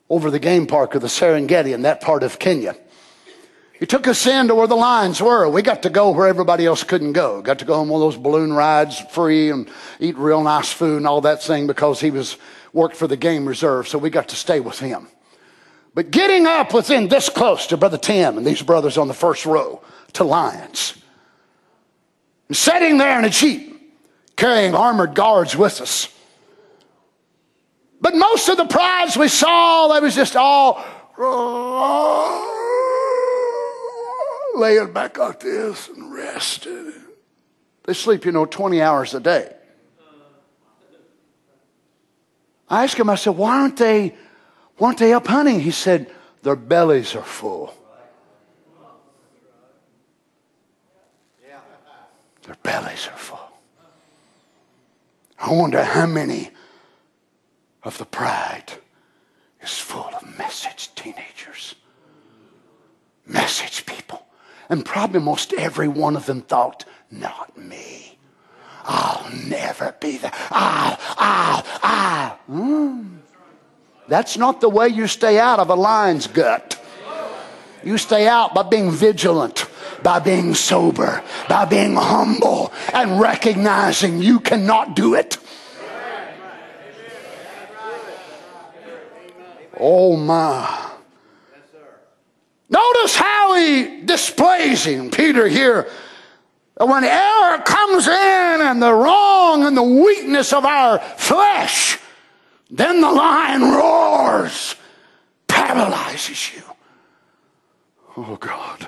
over the game park of the Serengeti in that part of Kenya. He took us in to where the lions were. We got to go where everybody else couldn't go. Got to go on one of those balloon rides free and eat real nice food and all that thing because he was worked for the game reserve, so we got to stay with him. But getting up within this close to Brother Tim and these brothers on the first row to lions. And sitting there in a jeep carrying armored guards with us. But most of the prides we saw, they was just all... laying back like this and resting. They sleep, you know, twenty hours a day. I asked him, I said, why aren't they, why aren't they up hunting? He said, their bellies are full. Their bellies are full. I wonder how many of the pride is full of message teenagers. Message people. And probably most every one of them thought, not me. I'll never be there. I'll, I'll, I'll. Mm. That's not the way you stay out of a lion's gut. You stay out by being vigilant, by being sober, by being humble, and recognizing you cannot do it. Oh my. Notice how he displays him, Peter here. When error comes in and the wrong and the weakness of our flesh, then the lion roars, paralyzes you. Oh God.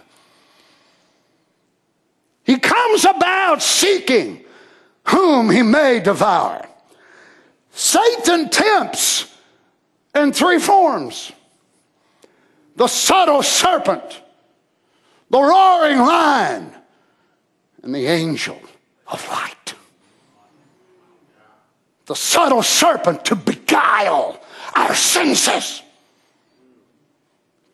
He comes about seeking whom he may devour. Satan tempts in three forms. The subtle serpent, the roaring lion, and the angel of light. The subtle serpent to beguile our senses,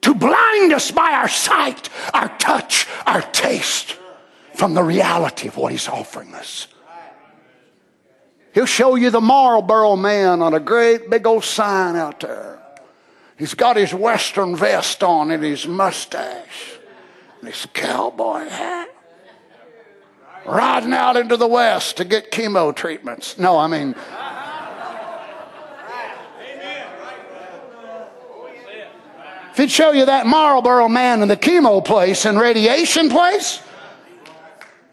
to blind us by our sight, our touch, our taste from the reality of what he's offering us. He'll show you the Marlboro man on a great big old sign out there. He's got his western vest on and his mustache and his cowboy hat. riding out into the West to get chemo treatments. No, I mean... If he'd show you that Marlboro man in the chemo place and radiation place,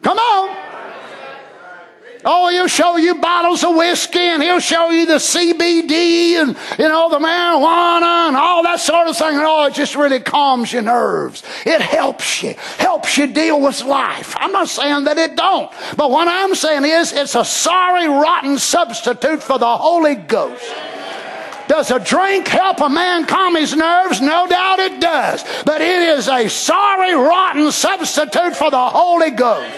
come on. Oh, he'll show you bottles of whiskey, and he'll show you the C B D and, you know, the marijuana and all that sort of thing. And oh, it just really calms your nerves. It helps you, helps you deal with life. I'm not saying that it don't. But what I'm saying is it's a sorry, rotten substitute for the Holy Ghost. Does a drink help a man calm his nerves? No doubt it does. But it is a sorry, rotten substitute for the Holy Ghost.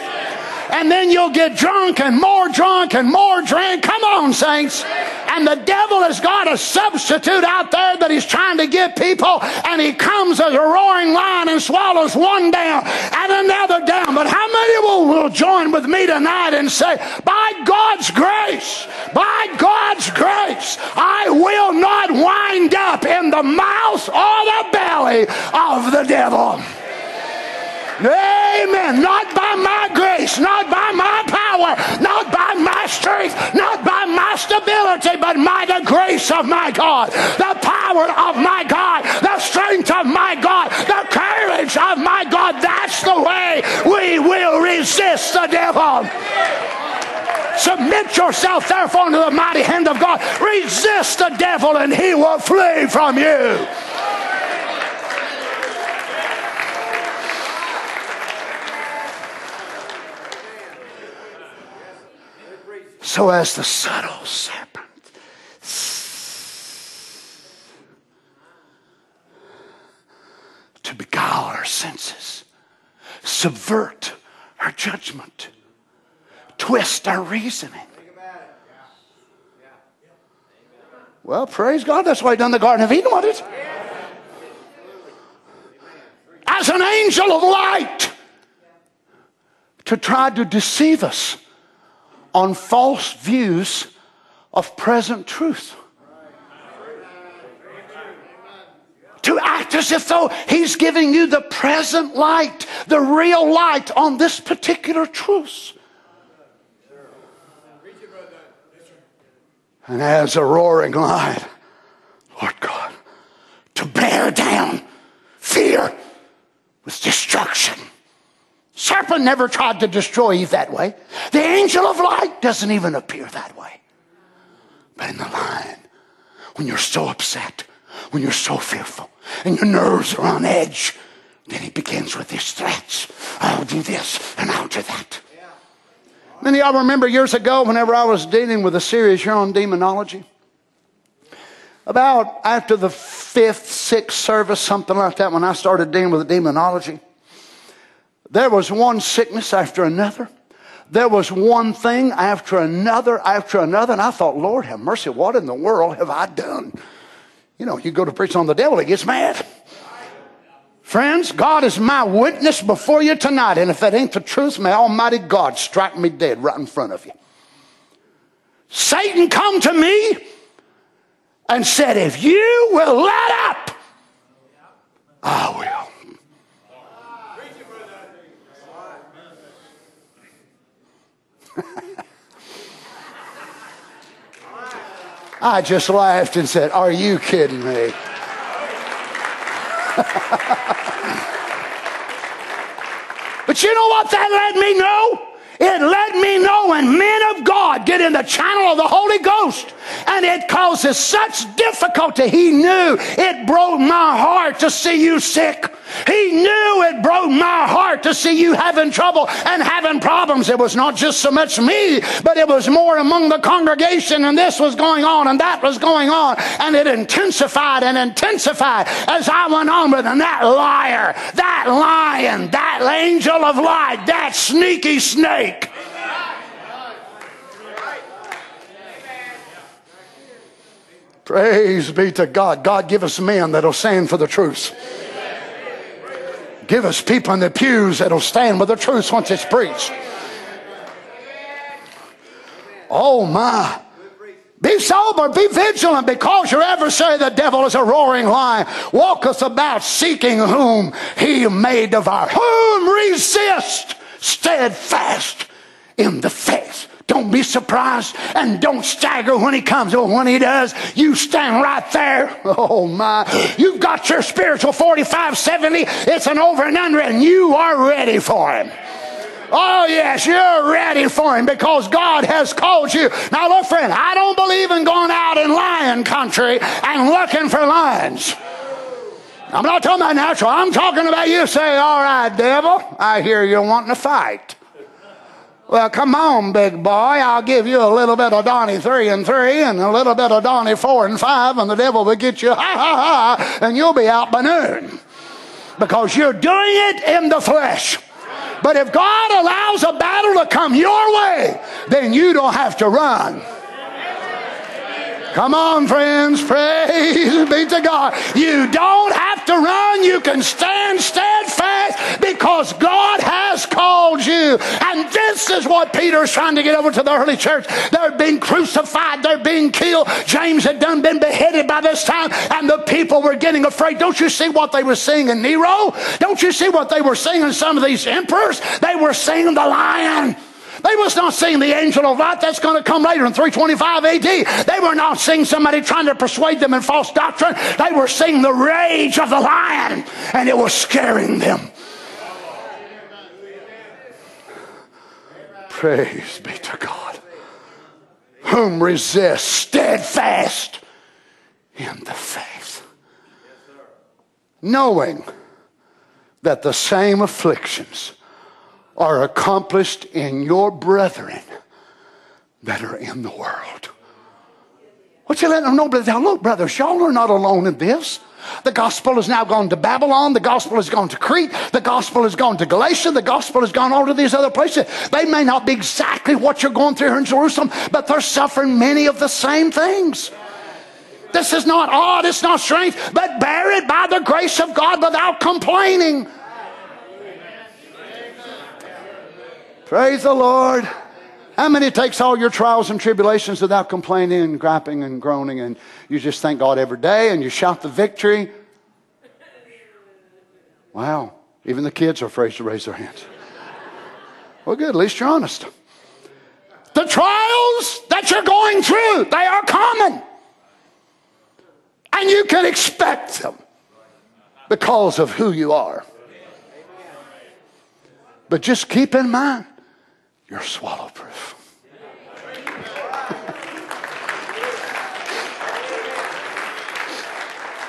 And then you'll get drunk and more drunk and more drink. Come on, saints. And the devil has got a substitute out there that he's trying to give people. And he comes as a roaring lion and swallows one down and another down. But how many will, will join with me tonight and say, by God's grace, by God's grace, I will not wind up in the mouth or the belly of the devil. Amen. Not by my grace, not by my power, not by my strength, not by my stability, but by the grace of my God, the power of my God, the strength of my God, the courage of my God. That's the way we will resist the devil. Submit yourself, therefore, unto the mighty hand of God. Resist the devil, and he will flee from you. So as the subtle serpent to beguile our senses, subvert our judgment, twist our reasoning. Well, praise God, that's why he done the Garden of Eden, wasn't it? As an angel of light to try to deceive us on false views of present truth. To act as if though he's giving you the present light, the real light on this particular truth. And as a roaring lion, Lord God, to bear down fear with destruction. Serpent never tried to destroy Eve that way. The angel of light doesn't even appear that way. But in the lion, when you're so upset, when you're so fearful, and your nerves are on edge, then he begins with his threats. I'll do this, and I'll do that. Yeah. Many of y'all remember years ago, whenever I was dealing with a series here on demonology, about after the fifth, sixth service, something like that, when I started dealing with the demonology, there was one sickness after another. There was one thing after another after another. And I thought, Lord, have mercy. What in the world have I done? You know, you go to preach on the devil, he gets mad. Friends, God is my witness before you tonight. And if that ain't the truth, may Almighty God strike me dead right in front of you. Satan come to me and said, if you will let up, I will. I just laughed and said, are you kidding me? But you know what that let me know? It let me know when men of God get in the channel of the Holy Ghost, and it causes such difficulty. He knew it broke my heart to see you sick. He knew it broke my heart to see you having trouble and having problems. It was not just so much me, but it was more among the congregation, and this was going on and that was going on, and it intensified and intensified as I went on with it. And that liar, that lion, that angel of light, that sneaky snake. Praise be to God. God give us men that'll stand for the truth. Give us people in the pews that'll stand with the truth once it's preached. Oh my. Be sober, be vigilant, because your adversary, the devil, is a roaring lion, walketh about seeking whom he may devour. Whom resist steadfast in the face. Don't be surprised and don't stagger when he comes. Or when he does, you stand right there. Oh my. You've got your spiritual forty-five seventy. It's an over and under and you are ready for him. Oh yes, you're ready for him because God has called you. Now look, friend, I don't believe in going out in lion country and looking for lions. I'm not talking about natural. I'm talking about you say, all right, devil, I hear you're wanting to fight. Well, come on, big boy. I'll give you a little bit of Donnie three and three and a little bit of Donnie four and five and the devil will get you ha ha ha and you'll be out by noon because you're doing it in the flesh. But if God allows a battle to come your way, then you don't have to run. Come on, friends. Praise be to God. You don't have to run. You can stand steadfast because God has called you. And this is what Peter is trying to get over to the early church. They're being crucified. They're being killed. James had done been beheaded by this time. And the people were getting afraid. Don't you see what they were seeing in Nero? Don't you see what they were seeing in some of these emperors? They were seeing the lion. They was not seeing the angel of light. That's going to come later in three twenty-five A D. They were not seeing somebody trying to persuade them in false doctrine. They were seeing the rage of the lion, and it was scaring them. Praise be to God. Whom resist steadfast in the faith. Knowing that the same afflictions are accomplished in your brethren that are in the world. What you letting them know, brother? Look, brothers, y'all are not alone in this. The gospel has now gone to Babylon. The gospel has gone to Crete. The gospel has gone to Galatia. The gospel has gone all to these other places. They may not be exactly what you're going through here in Jerusalem, but they're suffering many of the same things. This is not odd. It's not strange, but bear it by the grace of God without complaining. Praise the Lord. How many takes all your trials and tribulations without complaining and griping and groaning and you just thank God every day and you shout the victory? Wow. Even the kids are afraid to raise their hands. Well, good. At least you're honest. The trials that you're going through, they are common. And you can expect them because of who you are. But just keep in mind, you're swallow-proof.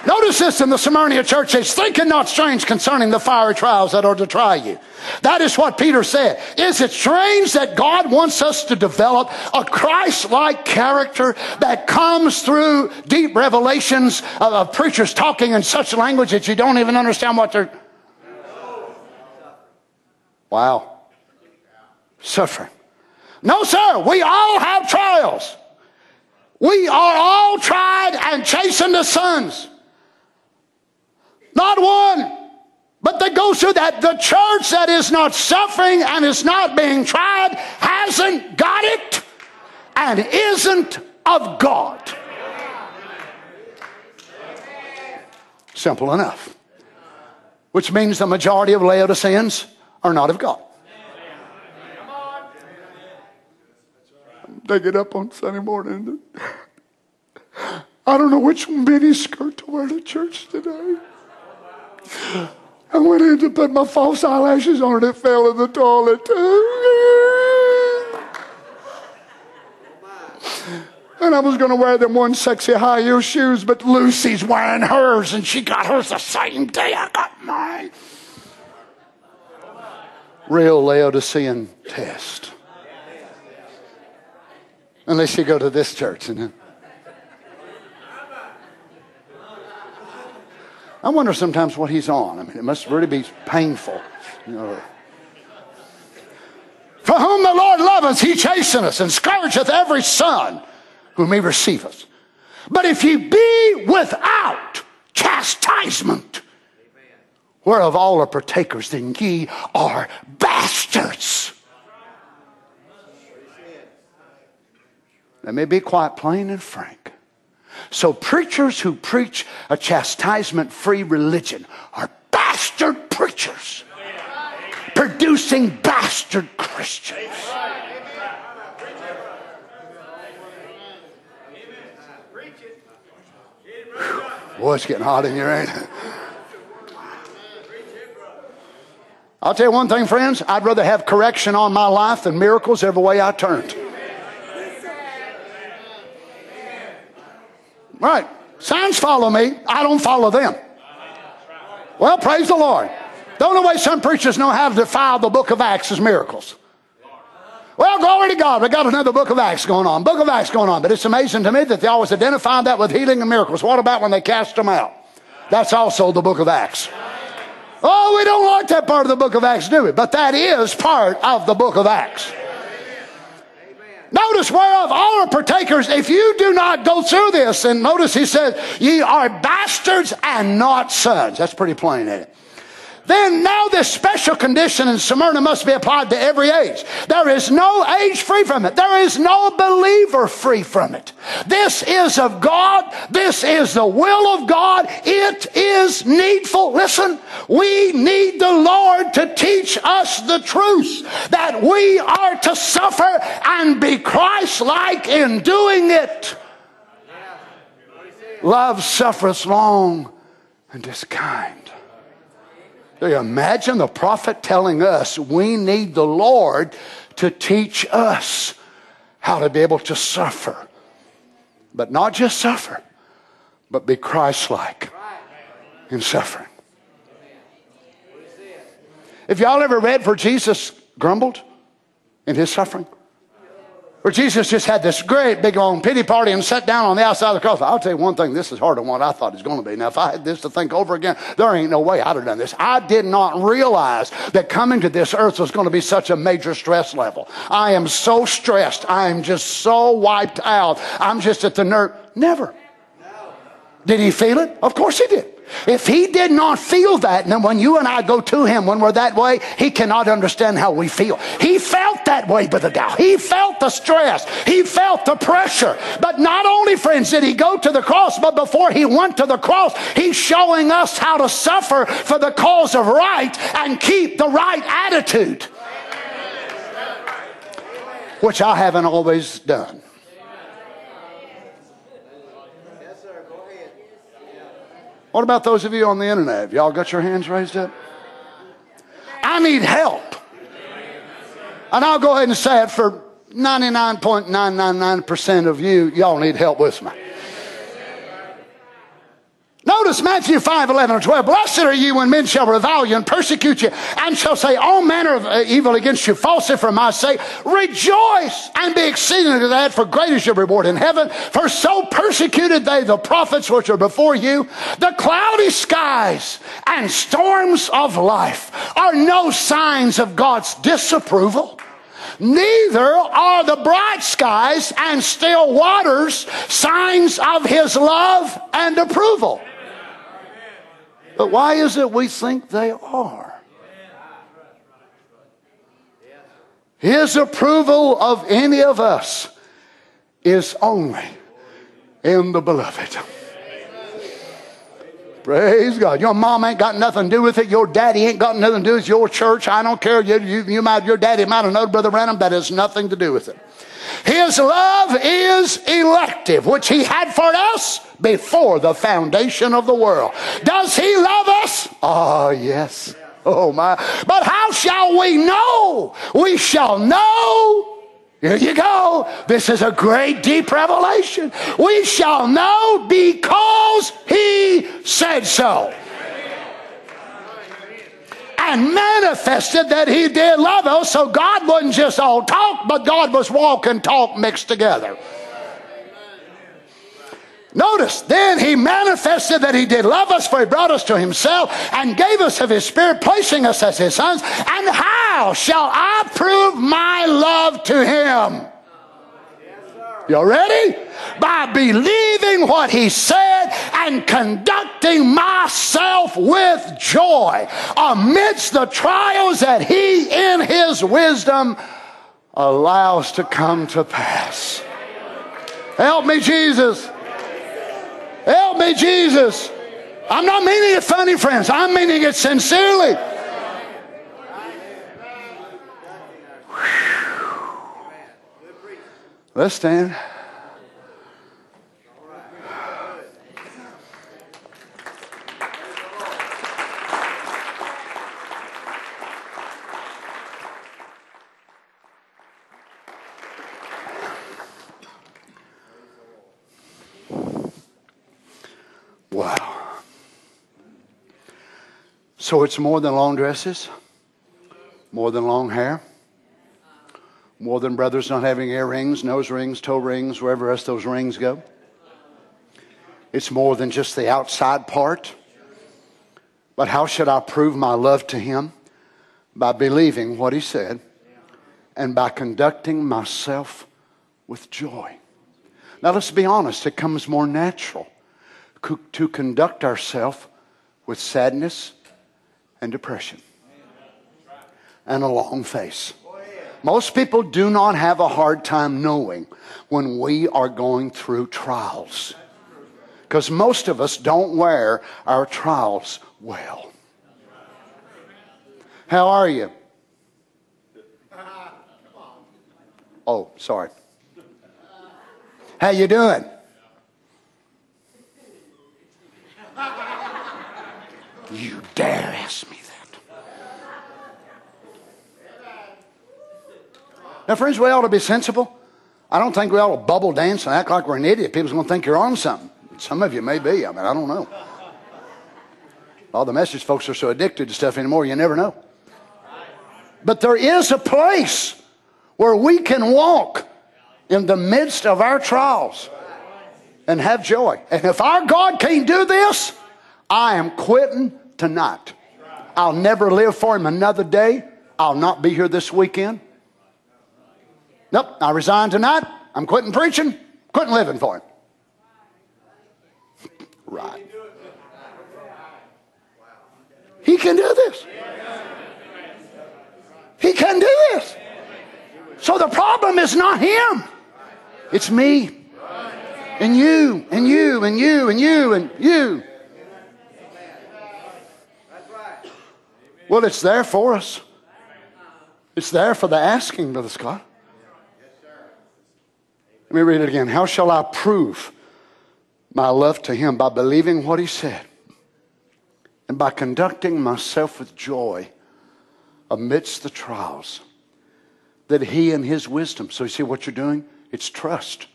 Notice this in the Smyrna church. It's thinking not strange concerning the fiery trials that are to try you. That is what Peter said. Is it strange that God wants us to develop a Christ-like character that comes through deep revelations of, of preachers talking in such language that you don't even understand what they're... Wow. Suffering. No, sir. We all have trials. We are all tried and chastened as sons. Not one. But that goes through that. The church that is not suffering and is not being tried hasn't got it and isn't of God. Simple enough. Which means the majority of Laodiceans are not of God. They get up on Sunday morning. I don't know which mini skirt to wear to church today. I went in to put my false eyelashes on and it fell in the toilet. And I was going to wear them one sexy high heel shoes, but Lucy's wearing hers and she got hers the same day I got mine. Real Laodicean test. Unless you go to this church. You know? I wonder sometimes what he's on. I mean, it must really be painful. You know. For whom the Lord loveth, he chasteneth and scourgeth every son whom he receiveth. But if ye be without chastisement, whereof all are partakers, then ye are bastards. Let me be quite plain and frank. So preachers who preach a chastisement-free religion are bastard preachers, producing bastard Christians. Boy, it's getting hot in here, ain't it? I'll tell you one thing, friends. I'd rather have correction on my life than miracles every way I turned. Right. Signs follow me. I don't follow them. Well, praise the Lord. The only way some preachers know how to defile the book of Acts is miracles. Well, glory to God. We got another book of Acts going on. Book of Acts going on. But it's amazing to me that they always identify that with healing and miracles. What about when they cast them out? That's also the book of Acts. Oh, we don't like that part of the book of Acts, do we? But that is part of the book of Acts. Notice whereof all are partakers. If you do not go through this, and notice he says, ye are bastards and not sons. That's pretty plain, ain't it? Then now this special condition in Smyrna must be applied to every age. There is no age free from it. There is no believer free from it. This is of God. This is the will of God. It is needful. Listen, we need the Lord to teach us the truth that we are to suffer and be Christ-like in doing it. Love suffereth long and is kind. Imagine the prophet telling us we need the Lord to teach us how to be able to suffer. But not just suffer, but be Christ-like in suffering. Have y'all ever read where Jesus grumbled in his suffering? Where Jesus just had this great big long pity party and sat down on the outside of the cross. I'll tell you one thing, this is harder than what I thought it was going to be. Now, if I had this to think over again, there ain't no way I'd have done this. I did not realize that coming to this earth was going to be such a major stress level. I am so stressed. I am just so wiped out. I'm just at the nerve. Never. Did he feel it? Of course he did. If he did not feel that, then when you and I go to him, when we're that way, he cannot understand how we feel. He felt that way with a doubt. He felt the stress. He felt the pressure. But not only, friends, did he go to the cross, but before he went to the cross, he's showing us how to suffer for the cause of right and keep the right attitude, which I haven't always done. What about those of you on the internet? Have y'all got your hands raised up? I need help. And I'll go ahead and say it for ninety-nine point nine nine nine percent of you, y'all need help with me. Notice Matthew five, eleven, and twelve. Blessed are you when men shall revile you and persecute you and shall say all manner of evil against you falsely for my sake. Rejoice and be exceedingly glad, for great is your reward in heaven. For so persecuted they the prophets which are before you. The cloudy skies and storms of life are no signs of God's disapproval. Neither are the bright skies and still waters signs of his love and approval. But why is it we think they are? His approval of any of us is only in the beloved. Praise God. Your mom ain't got nothing to do with it. Your daddy ain't got nothing to do with your church. I don't care. You, you, you might, your daddy might have known Brother Branham. That has nothing to do with it. His love is elective, which he had for us before the foundation of the world. Does he love us? Oh, yes. Oh, my. But how shall we know? We shall know. Here you go. This is a great deep revelation. We shall know because he said so. And manifested that he did love us. So God wasn't just all talk, but God was walk and talk mixed together. Notice, then he manifested that he did love us, for he brought us to himself and gave us of his spirit, placing us as his sons. And how shall I prove my love to him? Y'all ready? By believing what he said and conducting myself with joy amidst the trials that he in his wisdom allows to come to pass. Help me, Jesus. Help me, Jesus. I'm not meaning it funny, friends. I'm meaning it sincerely. Whew. Let's stand. So it's more than long dresses, more than long hair, more than brothers not having earrings, nose rings, toe rings, wherever else those rings go. It's more than just the outside part. But how should I prove my love to him? By believing what he said and by conducting myself with joy. Now let's be honest, it comes more natural to conduct ourselves with sadness and depression and a long face. Most people do not have a hard time knowing when we are going through trials, because most of us don't wear our trials well. How are you? Oh, sorry. How you doing? You dare ask me that. Now, friends, we ought to be sensible. I don't think we ought to bubble dance and act like we're an idiot. People's going to think you're on something. Some of you may be. I mean, I don't know. All the message folks are so addicted to stuff anymore, you never know. But there is a place where we can walk in the midst of our trials and have joy. And if our God can't do this, I am quitting tonight. I'll never live for him another day. I'll not be here this weekend. Nope, I resign tonight. I'm quitting preaching, quitting living for him. Right. He can do this. He can do this. So the problem is not him. It's me. And you. And you. And you. And you. And you. Well, it's there for us. It's there for the asking, Brother Scott. Let me read it again. How shall I prove my love to him? By believing what he said and by conducting myself with joy amidst the trials that he in his wisdom. So you see what you're doing? It's trust.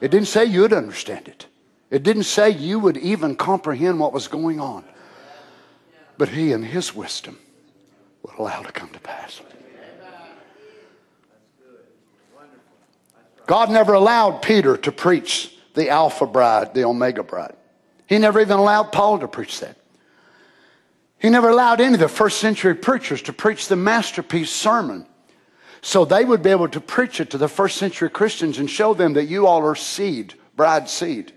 It didn't say you'd understand it. It didn't say you would even comprehend what was going on. But he in his wisdom will allow it to come to pass. God never allowed Peter to preach the Alpha bride, the Omega bride. He never even allowed Paul to preach that. He never allowed any of the first century preachers to preach the masterpiece sermon, so they would be able to preach it to the first century Christians and show them that you all are seed, bride seed.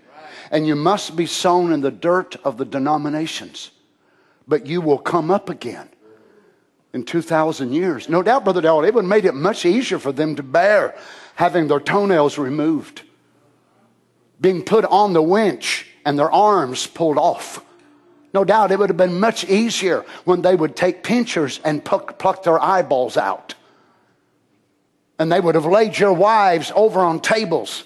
And you must be sown in the dirt of the denominations. But you will come up again in two thousand years. No doubt, Brother Darrell, it would have made it much easier for them to bear having their toenails removed, being put on the winch and their arms pulled off. No doubt it would have been much easier when they would take pinchers and pluck, pluck their eyeballs out. And they would have laid your wives over on tables.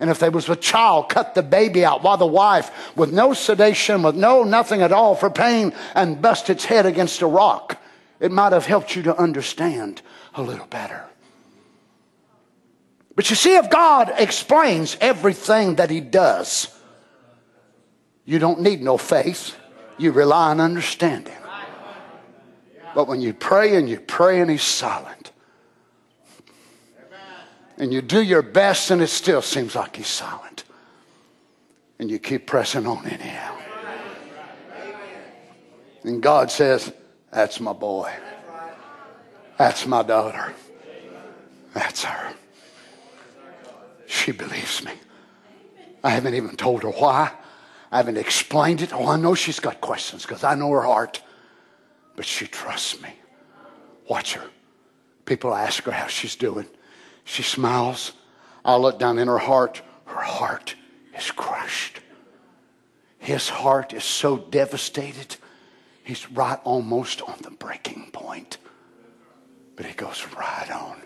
And if there was a child, cut the baby out while the wife, with no sedation, with no nothing at all for pain, and bust its head against a rock. It might have helped you to understand a little better. But you see, if God explains everything that he does, you don't need no faith. You rely on understanding. But when you pray and you pray and he's silent, and you do your best and it still seems like he's silent, and you keep pressing on anyhow. And God says, that's my boy. That's my daughter. That's her. She believes me. I haven't even told her why. I haven't explained it. Oh, I know she's got questions because I know her heart. But she trusts me. Watch her. People ask her how she's doing. She smiles. I look down in her heart. Her heart is crushed. His heart is so devastated. He's right almost on the breaking point. But he goes right on.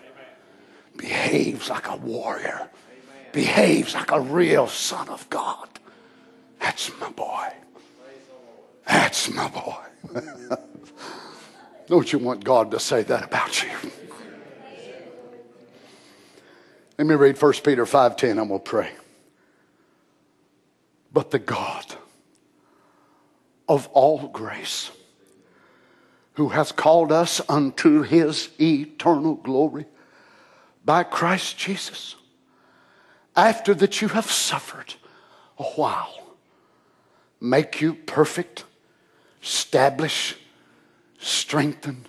Behaves like a warrior. Behaves like a real son of God. That's my boy. That's my boy. Don't you want God to say that about you? Let me read First Peter five ten and we'll pray. But the God of all grace, who hath called us unto his eternal glory by Christ Jesus, after that you have suffered a while, make you perfect, establish, strengthen,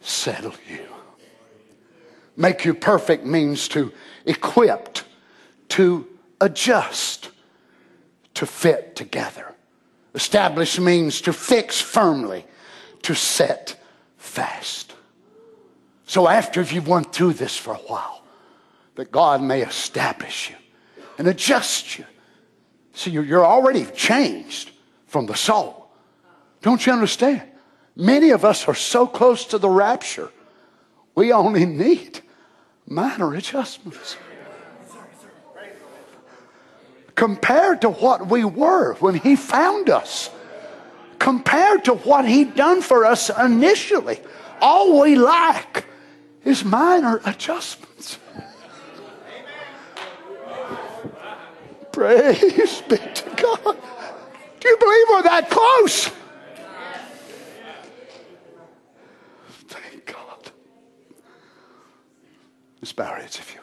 settle you. Make you perfect means to equip, to adjust, to fit together. Establish means to fix firmly, to set fast. So after you've went through this for a while, that God may establish you and adjust you. See, you're already changed from the soul. Don't you understand? Many of us are so close to the rapture, we only need minor adjustments compared to what we were when he found us, compared to what he'd done for us initially. All we lack is minor adjustments. Praise be to God. Do you believe we're that close? Thank God. Miss Barrett, if you would.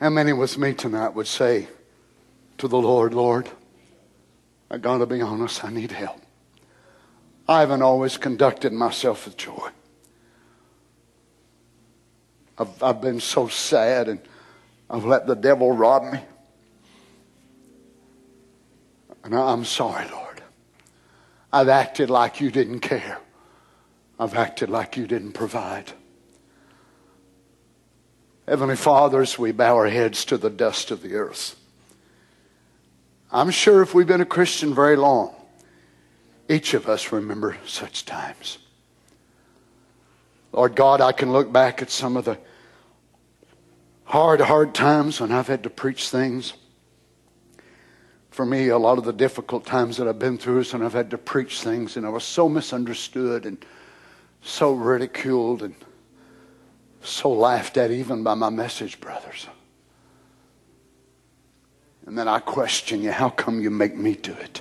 How many with me tonight would say to the Lord, Lord, I gotta be honest, I need help. I haven't always conducted myself with joy. I've, I've been so sad and I've let the devil rob me. And I, I'm sorry, Lord. I've acted like you didn't care. I've acted like you didn't provide. Heavenly Fathers, we bow our heads to the dust of the earth. I'm sure if we've been a Christian very long, each of us remember such times. Lord God, I can look back at some of the hard, hard times when I've had to preach things. For me, a lot of the difficult times that I've been through is when I've had to preach things and I was so misunderstood and so ridiculed and so laughed at even by my message brothers. And then I question you, how come you make me do it?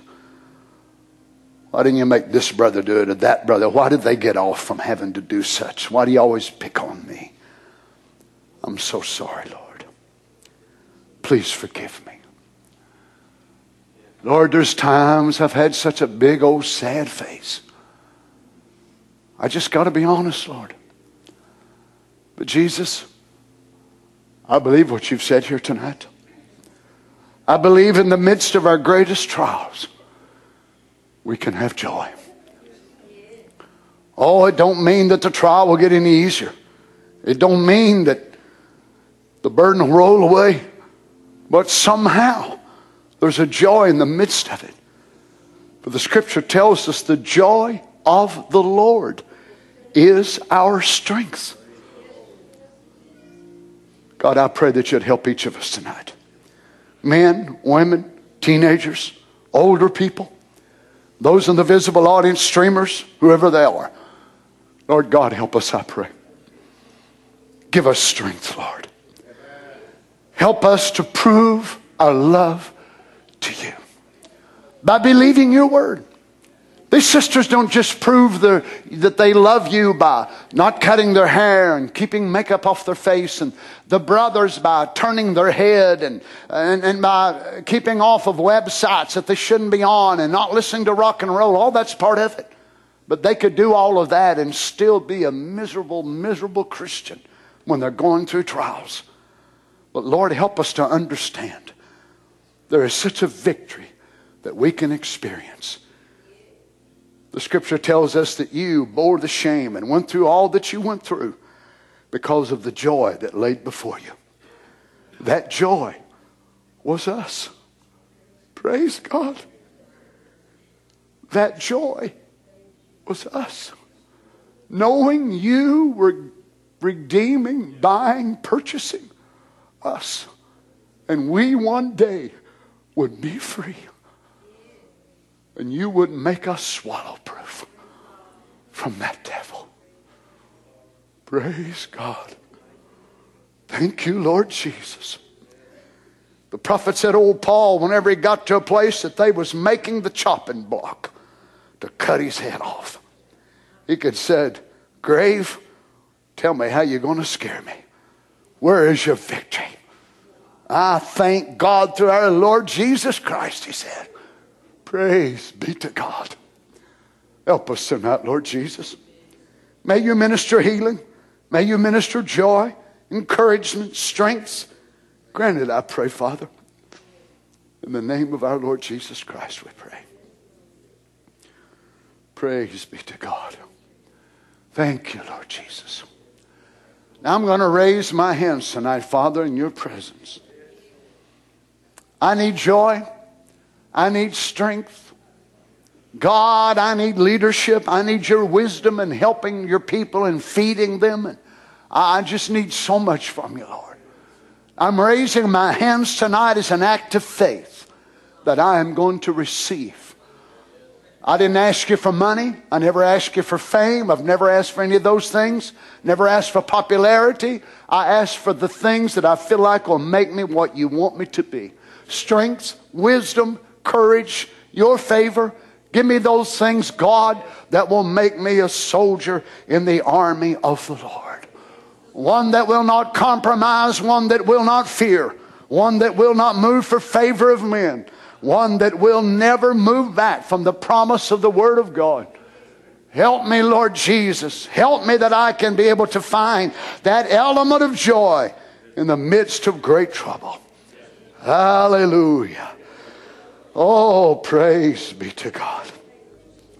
Why didn't you make this brother do it or that brother? Why did they get off from having to do such? Why do you always pick on me? I'm so sorry, Lord. Please forgive me. Lord, there's times I've had such a big old sad face. I just got to be honest, Lord. But Jesus, I believe what you've said here tonight. I believe in the midst of our greatest trials, we can have joy. Oh, it don't mean that the trial will get any easier. It don't mean that the burden will roll away. But somehow, there's a joy in the midst of it. For the scripture tells us the joy of the Lord is our strength. God, I pray that you'd help each of us tonight. Men, women, teenagers, older people, those in the visible audience, streamers, whoever they are. Lord God, help us, I pray. Give us strength, Lord. Help us to prove our love to you by believing your word. These sisters don't just prove their, that they love you by not cutting their hair and keeping makeup off their face, and the brothers by turning their head and, and, and by keeping off of websites that they shouldn't be on and not listening to rock and roll. All that's part of it. But they could do all of that and still be a miserable, miserable Christian when they're going through trials. But Lord, help us to understand there is such a victory that we can experience. The scripture tells us that you bore the shame and went through all that you went through because of the joy that laid before you. That joy was us. Praise God. That joy was us. Knowing you were redeeming, buying, purchasing us. And we one day would be free. And you wouldn't make us swallow proof from that devil. Praise God. Thank you, Lord Jesus. The prophet said, old Paul, whenever he got to a place that they was making the chopping block, to cut his head off. He could have said, grave, tell me how you're going to scare me. Where is your victory? I thank God through our Lord Jesus Christ, he said. Praise be to God. Help us tonight, Lord Jesus. May you minister healing. May you minister joy, encouragement, strength. Grant it, I pray, Father. In the name of our Lord Jesus Christ, we pray. Praise be to God. Thank you, Lord Jesus. Now I'm going to raise my hands tonight, Father, in your presence. I need joy. I need strength. God, I need leadership. I need your wisdom in helping your people and feeding them. And I just need so much from you, Lord. I'm raising my hands tonight as an act of faith that I am going to receive. I didn't ask you for money. I never asked you for fame. I've never asked for any of those things. Never asked for popularity. I asked for the things that I feel like will make me what you want me to be. Strength, wisdom, courage, your favor. Give me those things, God, that will make me a soldier in the army of the Lord. One that will not compromise. One that will not fear. One that will not move for favor of men. One that will never move back from the promise of the Word of God. Help me, Lord Jesus. Help me that I can be able to find that element of joy in the midst of great trouble. Hallelujah. Oh, praise be to God.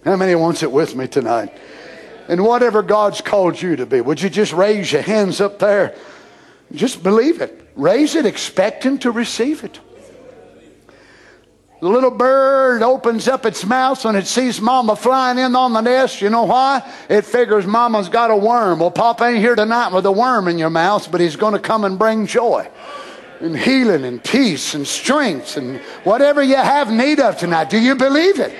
How many wants it with me tonight? And whatever God's called you to be, would you just raise your hands up there? Just believe it. Raise it, expect Him to receive it. The little bird opens up its mouth when it sees Mama flying in on the nest. You know why? It figures Mama's got a worm. Well, Papa ain't here tonight with a worm in your mouth, but he's going to come and bring joy and healing and peace and strength and whatever you have need of tonight. Do you believe it?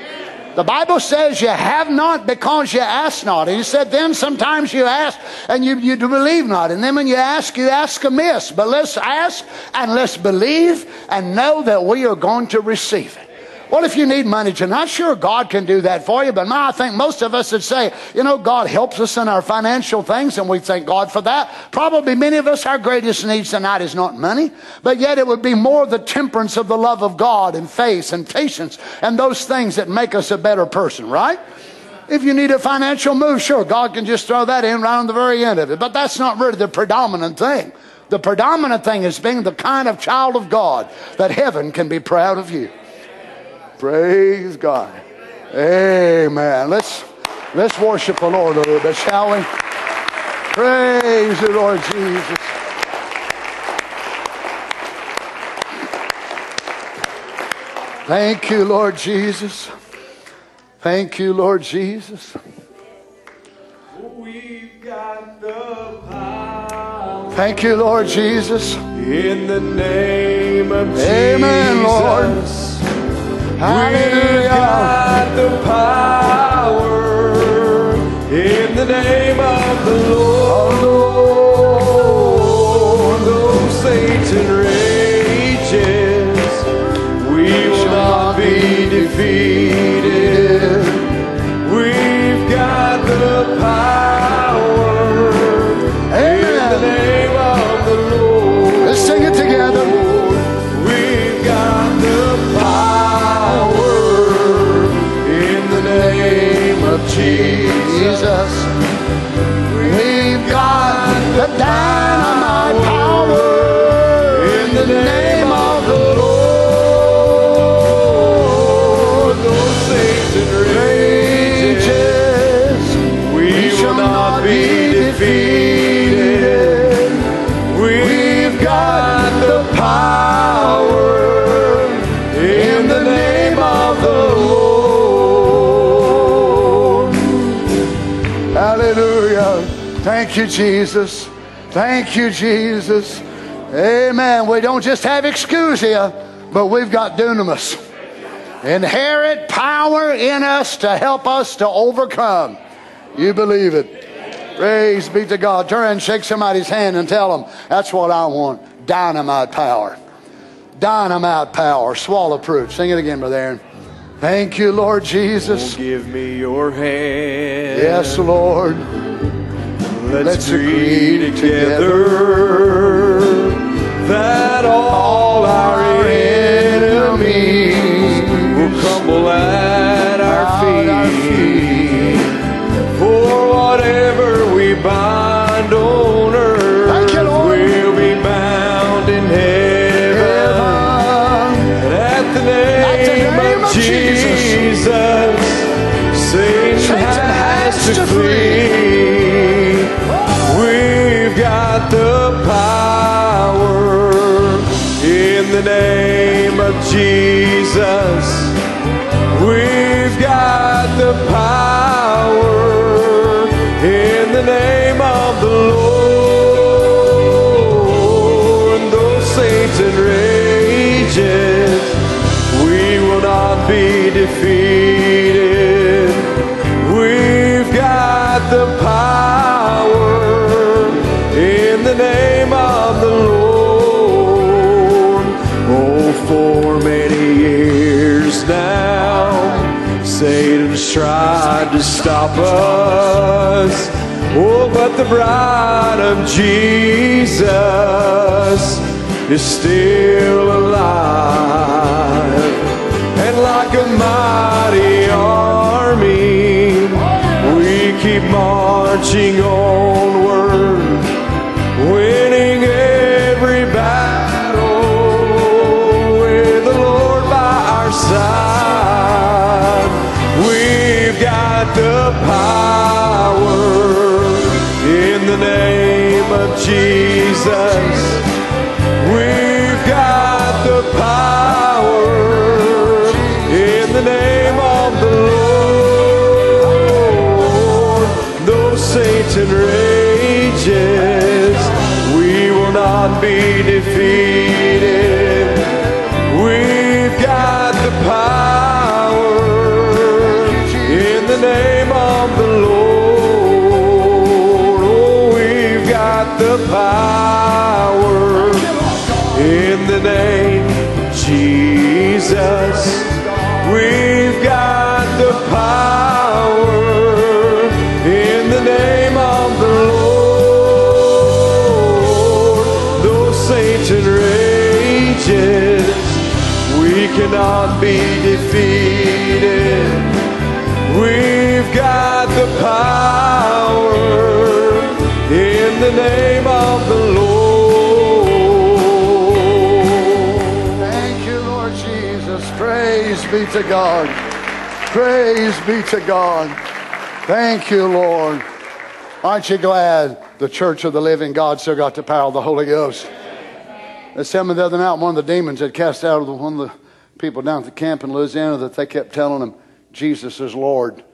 The Bible says you have not because you ask not. And He said then sometimes you ask and you, you believe not. And then when you ask, you ask amiss. But let's ask and let's believe and know that we are going to receive it. Well, if you need money tonight, sure, God can do that for you. But now I think most of us would say, you know, God helps us in our financial things, and we thank God for that. Probably many of us, our greatest need tonight is not money, but yet it would be more the temperance of the love of God and faith and patience and those things that make us a better person, right? If you need a financial move, sure, God can just throw that in right on the very end of it. But that's not really the predominant thing. The predominant thing is being the kind of child of God that heaven can be proud of you. Praise God. Amen. Let's, let's worship the Lord a little bit, shall we? Praise the Lord Jesus. Thank you, Lord Jesus. Thank you, Lord Jesus. We've got the power. Thank you, Lord Jesus. In the name of Jesus. Amen, Lord. Hallelujah. We've got the power in the name of the Lord. Though Satan rages, we will not be defeated. We've got the power in the name of the Lord. Let's sing it together. Jesus, we've got the dynamite power in the name of the Lord. Though Satan rages, we shall not be defeated. We've got the power in the name of the Lord. Hallelujah. Thank you, Jesus. Thank you, Jesus. Amen. We don't just have excusia, but we've got dunamis. Inherent power in us to help us to overcome. You believe it. Praise be to God. Turn and shake somebody's hand and tell them, that's what I want. Dynamite power. Dynamite power. Swallow proof. Sing it again, Brother Aaron. Thank you, Lord Jesus. Oh, give me your hand. Yes, Lord. Let's, Let's agree, agree together, together that all our enemies will crumble at our feet. Our feet. For whatever we bind on earth, thank you, Lord, will be bound in heaven. heaven. At the name, At the name of, of Jesus, Jesus, Satan, Satan has, has to flee. The power in the name of Jesus. We've got the power in the name of the Lord. And though Satan rages, we will not be defeated. We've got the power in the name of the Lord. Oh, for many years now, Satan's tried to stop us. Oh, but the bride of Jesus is still alive. And like a mighty army, we keep marching onward, winning every battle with the Lord by our side. We've got the power in the name of Jesus. We've got the power in the name of the Lord. Though Satan rages, be defeated. We've got the power in the name of the Lord. Oh, we've got the power in the name of Jesus. We've got the power in the name of the Lord. Satan rages, we cannot be defeated. We've got the power in the name of the Lord. Thank you, Lord Jesus. Praise be to God. Praise be to God. Thank you, Lord. Aren't you glad the Church of the Living God still got the power of the Holy Ghost? They was telling me the other night, one of the demons had cast out of the, one of the people down at the camp in Louisiana, that they kept telling him, Jesus is Lord.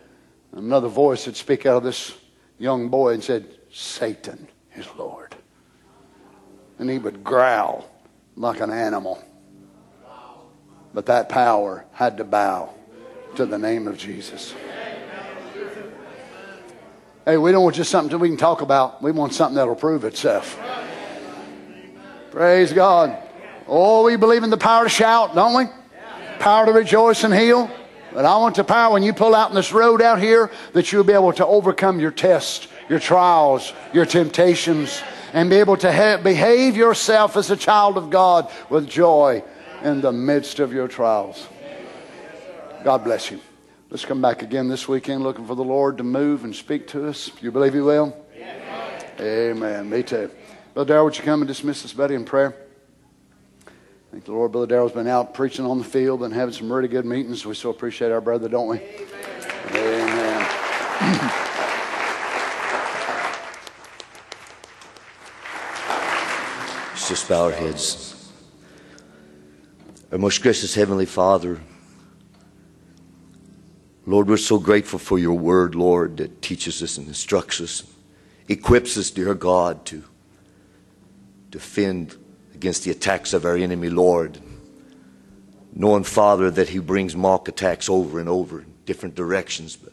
And another voice would speak out of this young boy and said, Satan is Lord. And he would growl like an animal. But that power had to bow to the name of Jesus. Hey, we don't want just something that we can talk about. We want something that will prove itself. Praise God. Oh, we believe in the power to shout, don't we? Power to rejoice and heal. But I want the power when you pull out on this road out here that you'll be able to overcome your tests, your trials, your temptations, and be able to ha- behave yourself as a child of God with joy in the midst of your trials. God bless you. Let's come back again this weekend looking for the Lord to move and speak to us. You believe He will? Amen. Me too. Brother Darrell, would you come and dismiss us, buddy, in prayer? Thank the Lord. Brother Darrell's been out preaching on the field and having some really good meetings. We so appreciate our brother, don't we? Amen. Amen. Let's just bow our heads. Our most gracious Heavenly Father, Lord, we're so grateful for your word, Lord, that teaches us and instructs us, equips us, dear God, to defend against the attacks of our enemy, Lord, knowing, Father, that he brings mock attacks over and over in different directions. But,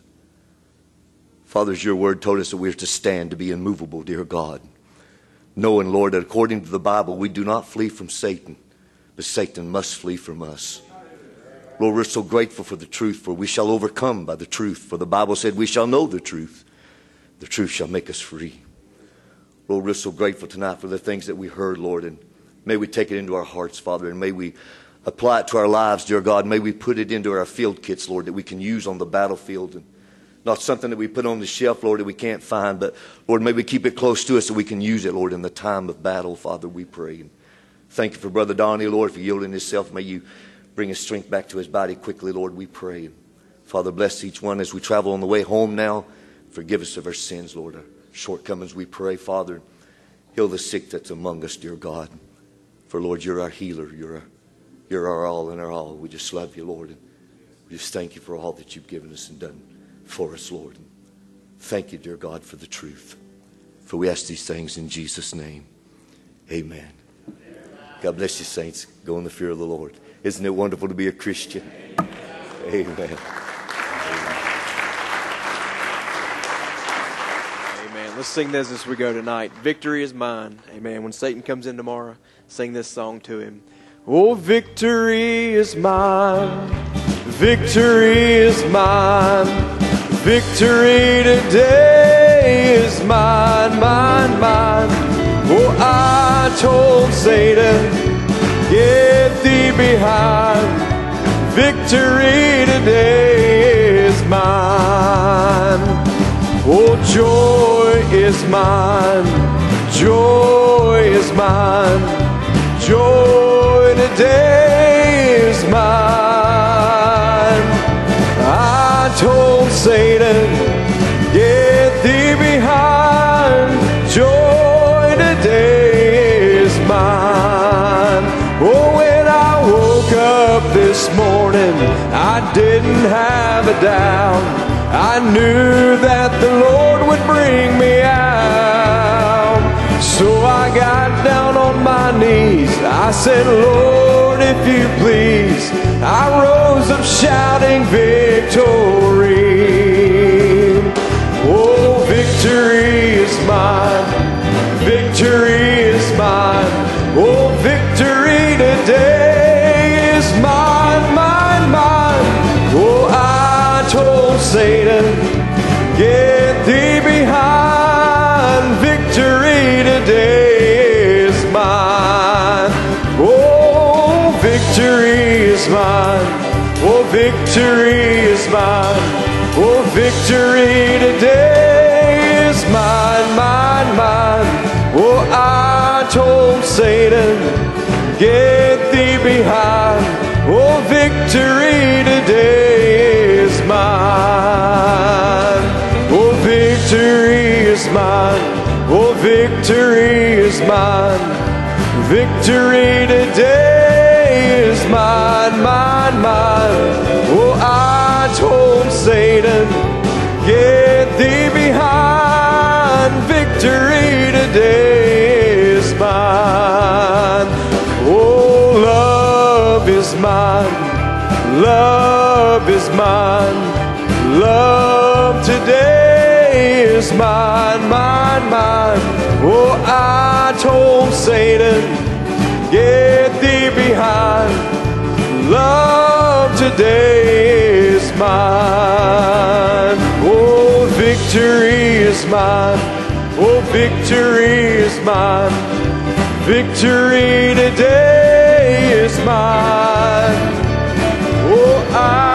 Father, as your word told us that we are to stand, to be immovable, dear God, knowing, Lord, that according to the Bible, we do not flee from Satan, but Satan must flee from us. Lord, we're so grateful for the truth, for we shall overcome by the truth. For the Bible said we shall know the truth. The truth shall make us free. Lord, we're so grateful tonight for the things that we heard, Lord, and may we take it into our hearts, Father, and may we apply it to our lives, dear God. May we put it into our field kits, Lord, that we can use on the battlefield, and not something that we put on the shelf, Lord, that we can't find, but, Lord, may we keep it close to us so we can use it, Lord, in the time of battle, Father, we pray. And thank you for Brother Donnie, Lord, for yielding himself. May you bring his strength back to his body quickly, Lord, we pray. And Father, bless each one as we travel on the way home now. Forgive us of our sins, Lord, our shortcomings, we pray, Father. Heal the sick that's among us, dear God. For, Lord, you're our healer. You're our, you're our all and our all. We just love you, Lord. And we just thank you for all that you've given us and done for us, Lord. And thank you, dear God, for the truth. For we ask these things in Jesus' name. Amen. God bless you, saints. Go in the fear of the Lord. Isn't it wonderful to be a Christian? Amen. Amen. Amen. Let's sing this as we go tonight. Victory is mine. Amen. When Satan comes in tomorrow, sing this song to him. Oh, victory is mine. Victory is mine. Victory today is mine, mine, mine. Oh, I told Satan, get thee behind. Victory today is mine. Oh, joy is mine. Joy is mine. Joy today is mine. I told Satan, get thee behind. Joy today is mine. Oh, when I woke up this morning, I didn't have a doubt. I knew that the Lord would bring me out. So I got down on my knees. I said, Lord, if you please. I rose up shouting victory. Oh, victory is mine. Victory is mine. Oh, victory today is mine, mine, mine. Oh, I told Satan, get thee behind. Victory today is mine. Oh, victory is mine. Oh, victory is mine. Oh, victory today is mine, mine, mine. Oh, I told Satan, get thee behind. Oh, victory today is mine. Oh, victory is mine. Oh, victory is mine. Victory today is mine, mine, mine. Oh, I told Satan, get thee behind. Victory today is mine. Mine. Love is mine. Love today is mine, mine, mine. Oh, I told Satan, get thee behind. Love today is mine. Oh, victory is mine. Oh, victory is mine. Victory today is mine. Oh, I